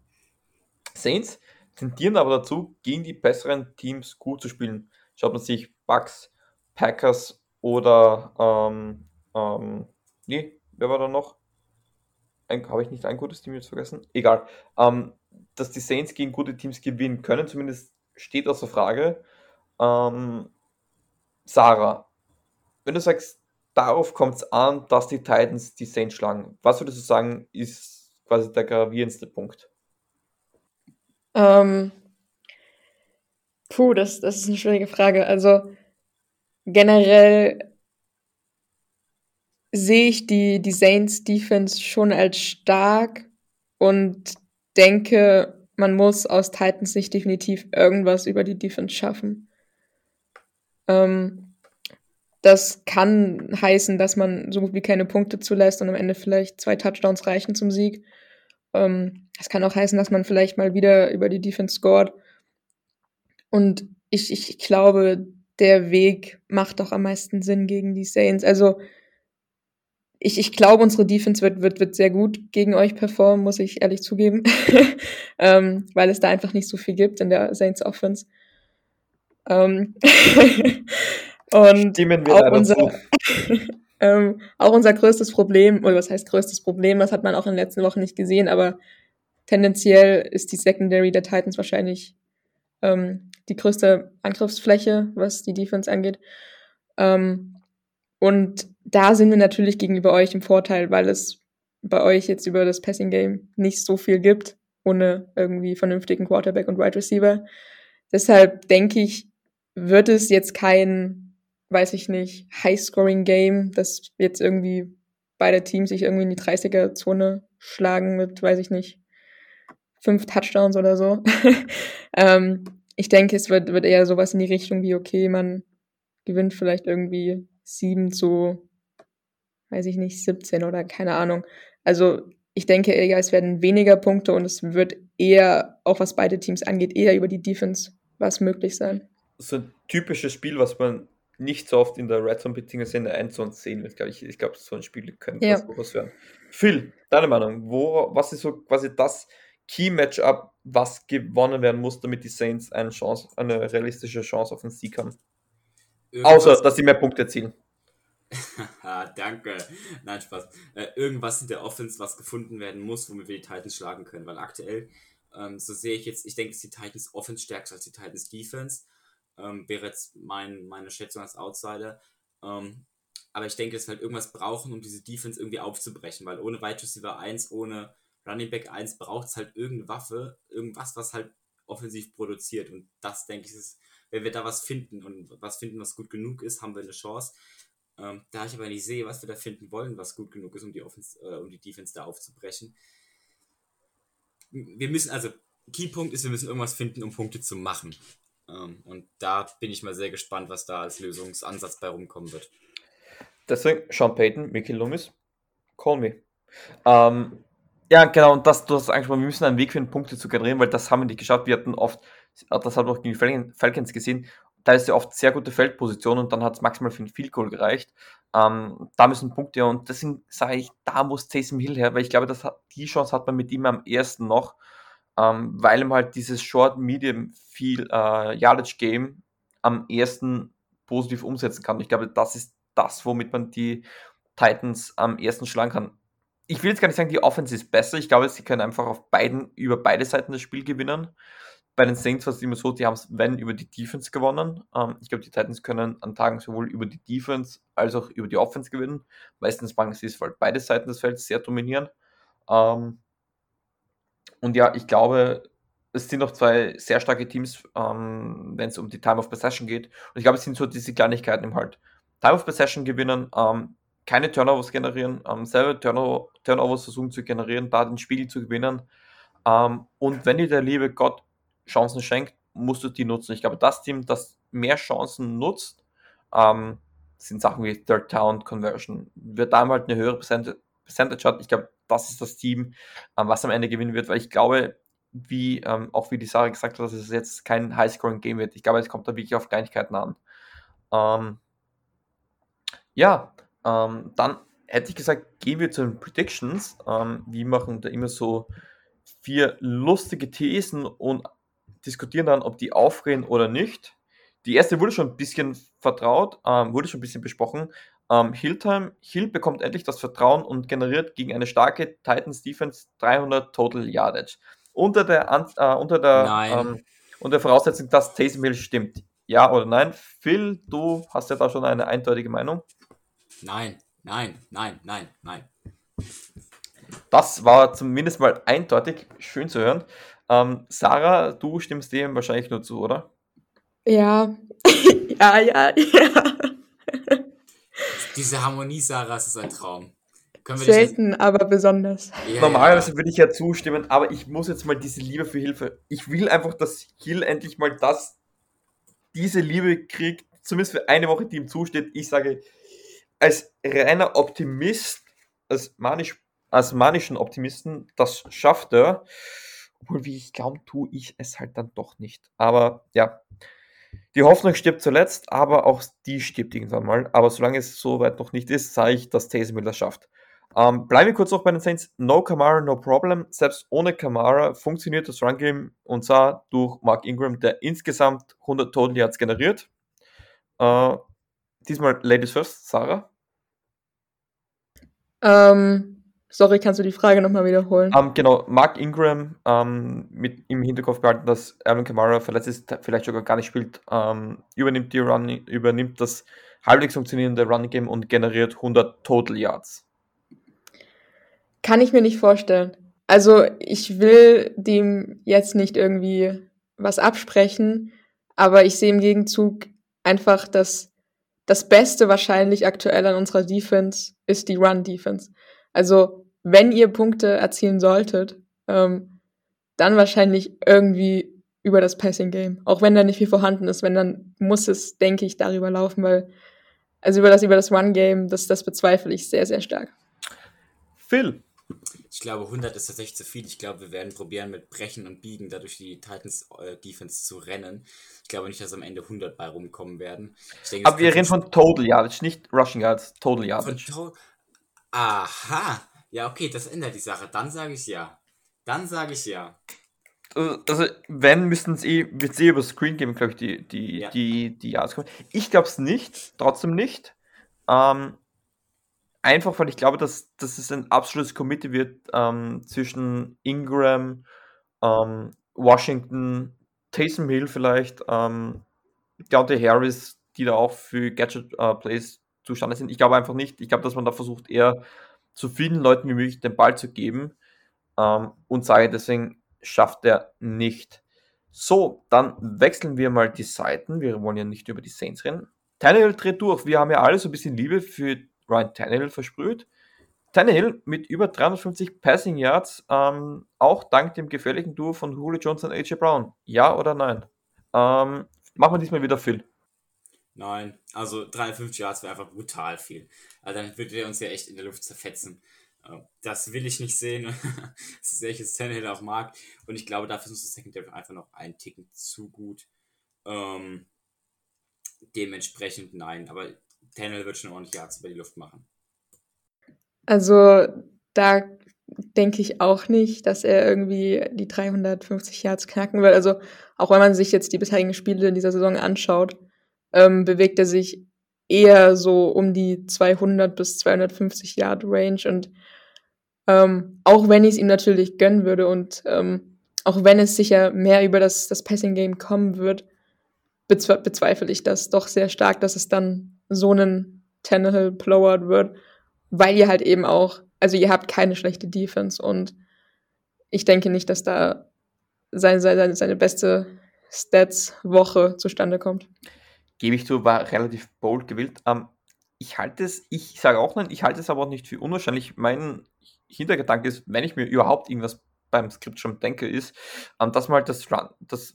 Saints tendieren aber dazu, gegen die besseren Teams gut zu spielen. Schaut man sich Bucks, Packers oder ähm, ähm, nee, wer war da noch? Habe ich nicht ein gutes Team jetzt vergessen? Egal. Ähm, dass die Saints gegen gute Teams gewinnen können, zumindest steht außer Frage. Ähm, Sarah, wenn du sagst, darauf kommt es an, dass die Titans die Saints schlagen, was würdest du sagen, ist quasi der gravierendste Punkt? Ähm, Puh, das, das ist eine schwierige Frage. Also generell sehe ich die, die Saints-Defense schon als stark und denke, man muss aus Titans Sicht definitiv irgendwas über die Defense schaffen. Ähm, das kann heißen, dass man so gut wie keine Punkte zulässt und am Ende vielleicht zwei Touchdowns reichen zum Sieg. Ähm, das kann auch heißen, dass man vielleicht mal wieder über die Defense scored. Und ich, ich glaube, der Weg macht auch am meisten Sinn gegen die Saints. Also ich, ich glaube, unsere Defense wird, wird, wird sehr gut gegen euch performen, muss ich ehrlich zugeben. ähm, weil es da einfach nicht so viel gibt in der Saints Offense. Ähm Und auch unser, ähm, auch unser größtes Problem, oder was heißt größtes Problem, das hat man auch in den letzten Wochen nicht gesehen, aber tendenziell ist die Secondary der Titans wahrscheinlich ähm, die größte Angriffsfläche, was die Defense angeht. Ähm, und da sind wir natürlich gegenüber euch im Vorteil, weil es bei euch jetzt über das Passing-Game nicht so viel gibt, ohne irgendwie vernünftigen Quarterback und Wide Receiver. Deshalb denke ich, wird es jetzt kein weiß ich nicht, High-Scoring-Game, dass jetzt irgendwie beide Teams sich irgendwie in die dreißiger-Zone schlagen mit, weiß ich nicht, fünf Touchdowns oder so. ähm, ich denke, es wird, wird eher sowas in die Richtung wie, okay, man gewinnt vielleicht irgendwie sieben zu, weiß ich nicht, siebzehn oder keine Ahnung. Also ich denke eher, es werden weniger Punkte und es wird eher, auch was beide Teams angeht, eher über die Defense was möglich sein. So ein typisches Spiel, was man nicht so oft in der Red Zone bzw. in der Endzone sehen wird, glaube ich. Ich glaube, so ein Spiel könnte ja. was werden. Phil, deine Meinung, wo, was ist so quasi das Key-Matchup, was gewonnen werden muss, damit die Saints eine Chance, eine realistische Chance auf den Sieg haben? Irgendwas Außer, dass sie mehr Punkte erzielen. Danke. Nein, Spaß. Äh, irgendwas in der Offense, was gefunden werden muss, womit wir die Titans schlagen können, weil aktuell, ähm, so sehe ich jetzt, ich denke, ist die Titans Offense stärker als die Titans Defense. Ähm, wäre jetzt mein, meine Schätzung als Outsider. Ähm, aber ich denke, dass wir halt irgendwas brauchen, um diese Defense irgendwie aufzubrechen, weil ohne Wide Receiver eins, ohne Running Back eins braucht es halt irgendeine Waffe, irgendwas, was halt offensiv produziert. Und das, denke ich, ist, wenn wir da was finden und was finden, was gut genug ist, haben wir eine Chance. Ähm, da ich aber nicht sehe, was wir da finden wollen, was gut genug ist, um die, Offense, äh, um die Defense da aufzubrechen. Wir müssen, also, Keypunkt ist, wir müssen irgendwas finden, um Punkte zu machen. Und da bin ich mal sehr gespannt, was da als Lösungsansatz bei rumkommen wird. Deswegen, Sean Payton, Mickey Loomis, call me. Ähm, ja, genau, und das, du hast angesprochen, wir müssen einen Weg finden, Punkte zu generieren, weil das haben wir nicht geschafft. Wir hatten oft, das haben wir auch gegen die Falcons gesehen, da ist ja oft sehr gute Feldposition und dann hat es maximal für ein Field Goal gereicht. Ähm, da müssen Punkte her und deswegen sage ich, da muss Taysom Hill her, weil ich glaube, das hat, die Chance hat man mit ihm am ersten noch. Um, weil ihm halt dieses Short-Medium-Yardage-Game uh, am ersten positiv umsetzen kann. Ich glaube, das ist das, womit man die Titans am ersten schlagen kann. Ich will jetzt gar nicht sagen, die Offense ist besser. Ich glaube, sie können einfach auf beiden, über beide Seiten das Spiel gewinnen. Bei den Saints war es immer so, die haben es, wenn, über die Defense gewonnen. Um, ich glaube, die Titans können an Tagen sowohl über die Defense als auch über die Offense gewinnen. Meistens machen sie es, weil beide Seiten des Feldes sehr dominieren. Um, Und ja, ich glaube, es sind noch zwei sehr starke Teams, ähm, wenn es um die Time of Possession geht. Und ich glaube, es sind so diese Kleinigkeiten im Halt. Time of Possession gewinnen, ähm, keine Turnovers generieren, ähm, selber Turno- Turnovers versuchen zu generieren, da den Spiegel zu gewinnen. Ähm, und wenn dir der liebe Gott Chancen schenkt, musst du die nutzen. Ich glaube, das Team, das mehr Chancen nutzt, ähm, sind Sachen wie Third Down Conversion. Wird da halt eine höhere Percentage hat. Ich glaube, das ist das Team, ähm, was am Ende gewinnen wird, weil ich glaube, wie ähm, auch wie die Sarah gesagt hat, dass es jetzt kein High-Scoring-Game wird. Ich glaube, es kommt da wirklich auf Kleinigkeiten an. Ähm, ja, ähm, dann hätte ich gesagt, gehen wir zu den Predictions. Ähm, wir machen da immer so vier lustige Thesen und diskutieren dann, ob die aufgehen oder nicht. Die erste wurde schon ein bisschen vertraut, ähm, wurde schon ein bisschen besprochen. Um, Hilltime, Hill bekommt endlich das Vertrauen und generiert gegen eine starke Titans-Defense dreihundert Total Yardage. Unter der, An- äh, unter der, ähm, unter der Voraussetzung, dass Taysom Hill stimmt. Ja oder nein? Phil, du hast ja da schon eine eindeutige Meinung. Nein, nein, nein, nein, nein. Das war zumindest mal eindeutig. Schön zu hören. Ähm, Sarah, du stimmst dem wahrscheinlich nur zu, oder? Ja. ja, ja, ja. Diese Harmonie, Sarah, ist ein Traum. Können wir Selten, nicht... aber besonders. Ja, Normalerweise ja. würde ich ja zustimmen, aber ich muss jetzt mal diese Liebe für Hilfe. Ich will einfach, dass Hill endlich mal das, diese Liebe kriegt, zumindest für eine Woche, die ihm zusteht. Ich sage, als reiner Optimist, als, manisch, als manischen Optimisten, das schafft er. Obwohl, wie ich glaube, tue ich es halt dann doch nicht. Aber ja, die Hoffnung stirbt zuletzt, aber auch die stirbt irgendwann mal. Aber solange es soweit noch nicht ist, sage ich, dass Taysom Hill das schafft. Ähm, bleiben wir kurz noch bei den Saints. No Kamara, no problem. Selbst ohne Kamara funktioniert das Run Game und zwar durch Mark Ingram, der insgesamt hundert Total Yards generiert. Äh, diesmal Ladies First, Sarah. Ähm, sorry, kannst du die Frage nochmal wiederholen? Ähm, genau, Mark Ingram ähm, mit im Hinterkopf behalten, dass Alvin Kamara verletzt ist, vielleicht sogar gar nicht spielt, ähm, übernimmt, die Run, übernimmt das halbwegs funktionierende Run Game und generiert hundert Total Yards. Kann ich mir nicht vorstellen. Also ich will dem jetzt nicht irgendwie was absprechen, aber ich sehe im Gegenzug einfach, dass das Beste wahrscheinlich aktuell an unserer Defense ist die Run-Defense. Also wenn ihr Punkte erzielen solltet, ähm, dann wahrscheinlich irgendwie über das Passing-Game. Auch wenn da nicht viel vorhanden ist, wenn dann muss es, denke ich, darüber laufen, weil also über das über das Run-Game, das, das bezweifle ich sehr, sehr stark. Phil. Ich glaube, hundert ist tatsächlich zu viel. Ich glaube, wir werden probieren, mit Brechen und Biegen dadurch die Titans-Defense äh, zu rennen. Ich glaube nicht, dass am Ende hundert bei rumkommen werden. Ich denke, aber wir reden von Total Yards, nicht Rushing Yards, Total Yards. To- Aha. Ja, okay, das ändert die Sache. Dann sage ich ja. Dann sage ich ja. Also, wenn, müssten es eh, wird es eh über Screen geben, glaube ich, die, die, ja. die, die Yards kommen. Ich glaube es nicht, trotzdem nicht. Ähm, Einfach, weil ich glaube, dass, dass es ein absolutes Committee wird ähm, zwischen Ingram, ähm, Washington, Taysom Hill vielleicht, ähm, Deontay Harris, die da auch für Gadget-Plays äh, zustande sind. Ich glaube einfach nicht. Ich glaube, dass man da versucht, eher so vielen Leuten wie möglich den Ball zu geben ähm, und sage, deswegen schafft er nicht. So, dann wechseln wir mal die Seiten. Wir wollen ja nicht über die Saints reden. Tannehill dreht durch. Wir haben ja alle so ein bisschen Liebe für Ryan Tannehill versprüht. Tannehill mit über dreihundertfünfzig Passing Yards, ähm, auch dank dem gefährlichen Duo von Julio Jones und A J Brown. Ja oder nein? Ähm, machen wir diesmal wieder viel. Nein, also dreihundertfünfzig Yards wäre einfach brutal viel. Also dann würde der uns ja echt in der Luft zerfetzen. Das will ich nicht sehen. Das ist echt, dass Tannehill auch mag. Und ich glaube, dafür ist das Secondary einfach noch einen Ticken zu gut. Ähm, dementsprechend nein, aber Tannehill wird schon ordentlich Yards über die Luft machen. Also da denke ich auch nicht, dass er irgendwie die dreihundertfünfzig Yards knacken wird. Also auch wenn man sich jetzt die bisherigen Spiele in dieser Saison anschaut, ähm, bewegt er sich eher so um die zweihundert bis zweihundertfünfzig Yard Range. Und ähm, auch wenn ich es ihm natürlich gönnen würde und ähm, auch wenn es sicher mehr über das, das Passing Game kommen wird, bezwe- bezweifle ich das doch sehr stark, dass es dann so einen Tannehill Blowout wird, weil ihr halt eben auch, also ihr habt keine schlechte Defense und ich denke nicht, dass da seine, seine, seine beste Stats-Woche zustande kommt. Gebe ich zu, war relativ bold gewählt. Ähm, ich halte es, ich sage auch nein, ich halte es aber auch nicht für unwahrscheinlich. Mein Hintergedanke ist, wenn ich mir überhaupt irgendwas beim Skript schon denke, ist, ähm, dass man halt das Run, das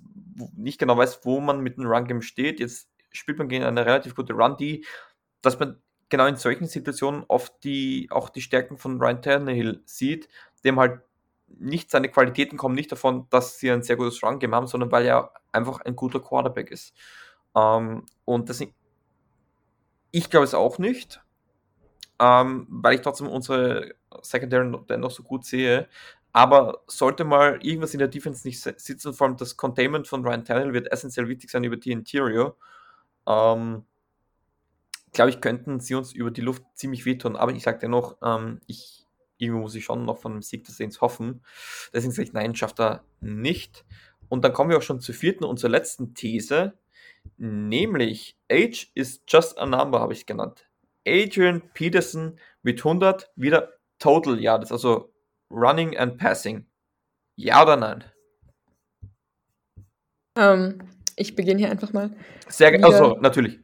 nicht genau weiß, wo man mit dem Run-Game steht. Jetzt spielt man gegen eine relativ gute Run, die, dass man genau in solchen Situationen oft die, auch die Stärken von Ryan Tannehill sieht, dem halt nicht seine Qualitäten kommen, nicht davon, dass sie ein sehr gutes Run-Game haben, sondern weil er einfach ein guter Quarterback ist. Ähm, und deswegen, ich glaube es auch nicht, ähm, weil ich trotzdem unsere Secondary dennoch so gut sehe, aber sollte mal irgendwas in der Defense nicht sitzen, vor allem das Containment von Ryan Tannehill wird essentiell wichtig sein über die Interior. Ähm, glaube ich, könnten sie uns über die Luft ziemlich wehtun, aber ich sage dennoch, ähm, ich, irgendwo muss ich schon noch von einem Sieg des Saints hoffen, deswegen sage ich, nein, schafft er nicht. Und dann kommen wir auch schon zur vierten und zur letzten These, nämlich Age is just a number, habe ich es genannt. Adrian Peterson mit hundert, wieder Total Yards, also Running and Passing. Ja oder nein? Ähm, um, Ich beginne hier einfach mal. Sehr gerne. Achso, natürlich.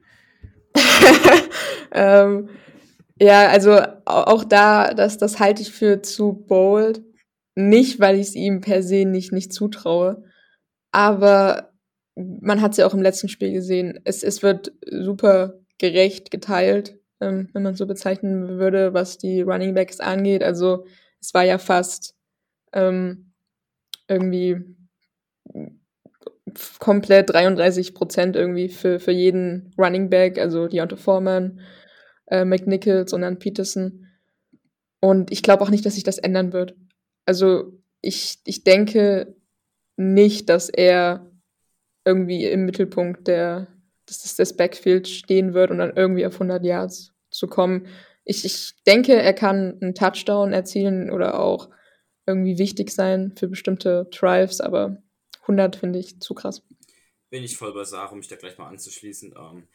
ähm, ja, also auch da, das, das halte ich für zu bold. Nicht, weil ich es ihm per se nicht, nicht zutraue, aber man hat es ja auch im letzten Spiel gesehen. Es, es wird super gerecht geteilt, ähm, wenn man es so bezeichnen würde, was die Running Backs angeht. Also es war ja fast ähm, irgendwie komplett dreiunddreißig Prozent irgendwie für, für jeden Running Back, also Deontay Foreman, äh, McNichols und dann Peterson. Und ich glaube auch nicht, dass sich das ändern wird. Also ich, ich denke nicht, dass er irgendwie im Mittelpunkt der, des, des Backfields stehen wird und dann irgendwie auf hundert Yards zu kommen. Ich, ich denke, er kann einen Touchdown erzielen oder auch irgendwie wichtig sein für bestimmte Drives, aber hundert finde ich zu krass. Bin ich voll bei Sarah, um mich da gleich mal anzuschließen. Ähm,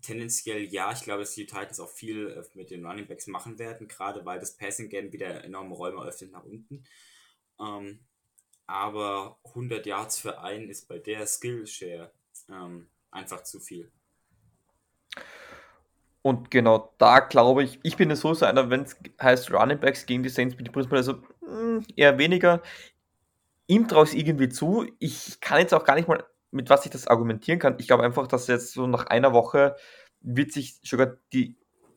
tendenziell ja, ich glaube, dass die Titans auch viel mit den Running Backs machen werden, gerade weil das Passing Game wieder enorme Räume öffnet nach unten. Ähm, aber hundert Yards für einen ist bei der Skill-Share ähm, einfach zu viel. Und genau da glaube ich, ich bin es so einer, wenn es heißt Running Backs gegen die Saints, bin ich prinzipiell also mh, eher weniger. Ihm traue ich es irgendwie zu. Ich kann jetzt auch gar nicht mal, mit was ich das argumentieren kann. Ich glaube einfach, dass jetzt so nach einer Woche wird sich sogar die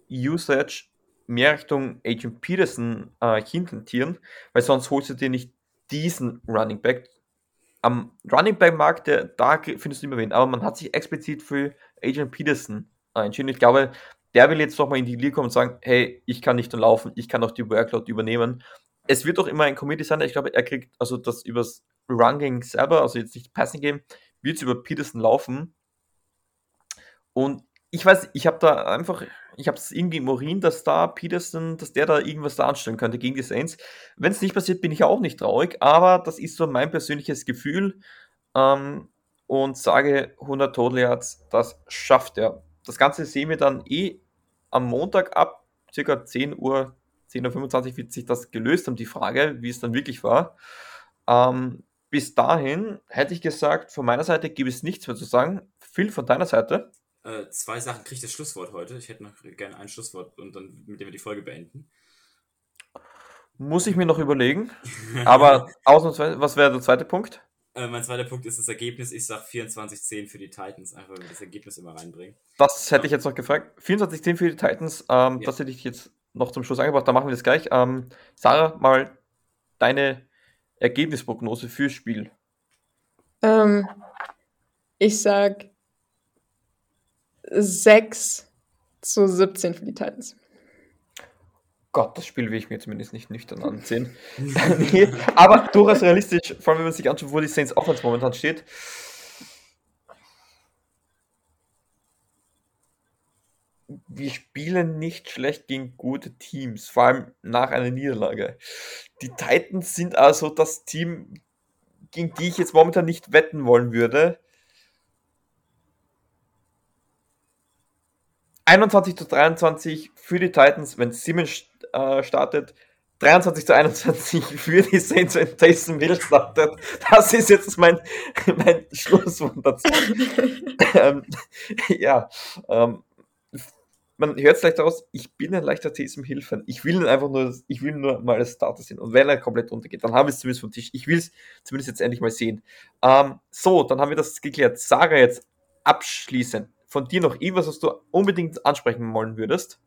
Usage mehr Richtung Adrian Peterson äh, hinten tieren, weil sonst holst du dir nicht diesen Running Back. Am Running Back Markt, der, da findest du immer wen, aber man hat sich explizit für Adrian Peterson entschieden. Ich glaube, der will jetzt nochmal in die Liga kommen und sagen, hey, ich kann nicht nur laufen, ich kann auch die Workload übernehmen. Es wird doch immer ein Committee sein, ich glaube, er kriegt also das übers Running selber, also jetzt nicht Passing Game, wird es über Peterson laufen. Und ich weiß, ich habe da einfach, ich habe es irgendwie im Urin, dass da Peterson, dass der da irgendwas da anstellen könnte gegen die Saints. Wenn es nicht passiert, bin ich ja auch nicht traurig, aber das ist so mein persönliches Gefühl ähm, und sage hundert Total Yards, das schafft er. Das Ganze sehen wir dann eh am Montag ab, circa zehn Uhr, zehn Uhr fünfundzwanzig wird sich das gelöst haben, die Frage, wie es dann wirklich war. Ähm, bis dahin hätte ich gesagt, von meiner Seite gibt es nichts mehr zu sagen. Phil, von deiner Seite? Äh, zwei Sachen kriege ich das Schlusswort heute. Ich hätte noch gerne ein Schlusswort, und dann mit dem wir die Folge beenden. Muss ich mir noch überlegen. Aber ausnahmsweise, was wäre der zweite Punkt? Äh, mein zweiter Punkt ist das Ergebnis. Ich sage vierundzwanzig zehn für die Titans, einfach wenn wir das Ergebnis immer reinbringen. Das hätte ich jetzt noch gefragt. vierundzwanzig zehn für die Titans, ähm, ja. Das hätte ich jetzt noch zum Schluss angebracht. Da machen wir das gleich. Ähm, Sarah, mal deine Ergebnisprognose fürs Spiel. Ähm, ich sag sechs zu siebzehn für die Titans. Gott, das Spiel will ich mir zumindest nicht nüchtern ansehen. Nee, aber durchaus realistisch, vor allem wenn man sich anschaut, wo die Saints Offense momentan steht. Wir spielen nicht schlecht gegen gute Teams, vor allem nach einer Niederlage. Die Titans sind also das Team, gegen die ich jetzt momentan nicht wetten wollen würde. einundzwanzig zu dreiundzwanzig für die Titans, wenn Simmons äh, startet. dreiundzwanzig zu einundzwanzig für die Saints, wenn Taysom Hill startet. Das ist jetzt mein, mein Schlusswort dazu. ähm, ja, ähm, man hört es leicht daraus, ich bin ein leichter Taysom Hill-Fan. Ich will ihn einfach nur, ich will nur mal als Starter sehen. Und wenn er komplett untergeht, dann habe ich es zumindest vom Tisch. Ich will es zumindest jetzt endlich mal sehen. Ähm, so, dann haben wir das geklärt. Sarah, jetzt abschließend von dir noch irgendwas, was du unbedingt ansprechen wollen würdest?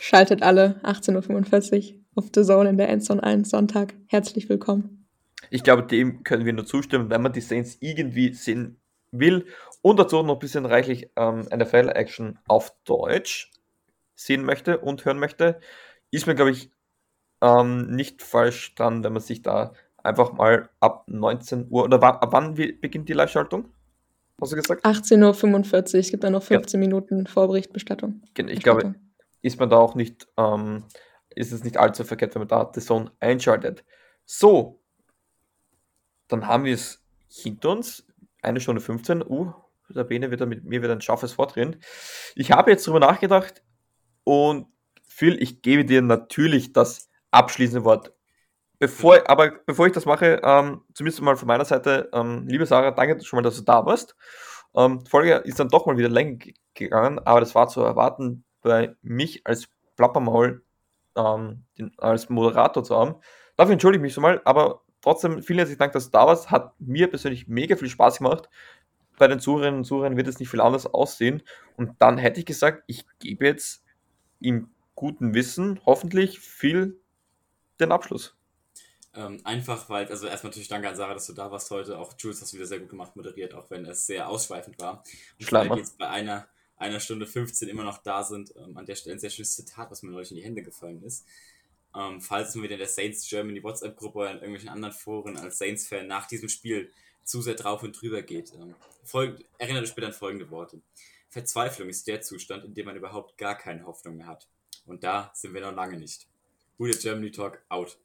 Schaltet alle achtzehn Uhr fünfundvierzig auf The Zone in der Endzone ein Sonntag. Herzlich willkommen. Ich glaube, dem können wir nur zustimmen, wenn man die Saints irgendwie sehen will. Und dazu noch ein bisschen reichlich ähm, N F L-Action auf Deutsch sehen möchte und hören möchte. Ist mir, glaube ich, ähm, nicht falsch dran, wenn man sich da einfach mal ab neunzehn Uhr, oder ab wann beginnt die Live-Schaltung? Hast du gesagt? achtzehn Uhr fünfundvierzig, es gibt da noch fünfzehn ja. Minuten Vorberichtbestattung. Genau, ich glaube, ist man da auch nicht, ähm, ist es nicht allzu verkehrt, wenn man da The Zone einschaltet. So, dann haben wir es hinter uns. Eine Stunde fünfzehn, uh, der Bene wird da mit mir wieder ein scharfes Wort reden. Ich habe jetzt drüber nachgedacht und Phil, ich gebe dir natürlich das abschließende Wort. Bevor, mhm. Aber bevor ich das mache, ähm, zumindest mal von meiner Seite, ähm, liebe Sarah, danke schon mal, dass du da warst. Ähm, die Folge ist dann doch mal wieder länger g- gegangen, aber das war zu erwarten, bei mich als Plappermaul ähm, den, als Moderator zu haben. Dafür entschuldige ich mich schon mal, aber trotzdem vielen herzlichen Dank, dass du da warst. Hat mir persönlich mega viel Spaß gemacht. Bei den Zuhörerinnen und Zuhörern wird es nicht viel anders aussehen. Und dann hätte ich gesagt, ich gebe jetzt im guten Wissen hoffentlich viel den Abschluss. Ähm, einfach, weil, also erstmal natürlich danke an Sarah, dass du da warst heute. Auch Jules hast du wieder sehr gut gemacht, moderiert, auch wenn es sehr ausschweifend war. Und Schleimer. Jetzt bei einer, einer Stunde fünfzehn immer noch da sind. Ähm, an der Stelle ein sehr schönes Zitat, was mir neulich in die Hände gefallen ist. Ähm, falls es mir wieder in der Saints Germany WhatsApp-Gruppe oder in irgendwelchen anderen Foren als Saints-Fan nach diesem Spiel zu sehr drauf und drüber geht, ähm, folg- erinnert euch bitte an folgende Worte. Verzweiflung ist der Zustand, in dem man überhaupt gar keine Hoffnung mehr hat. Und da sind wir noch lange nicht. Gute Germany Talk, out.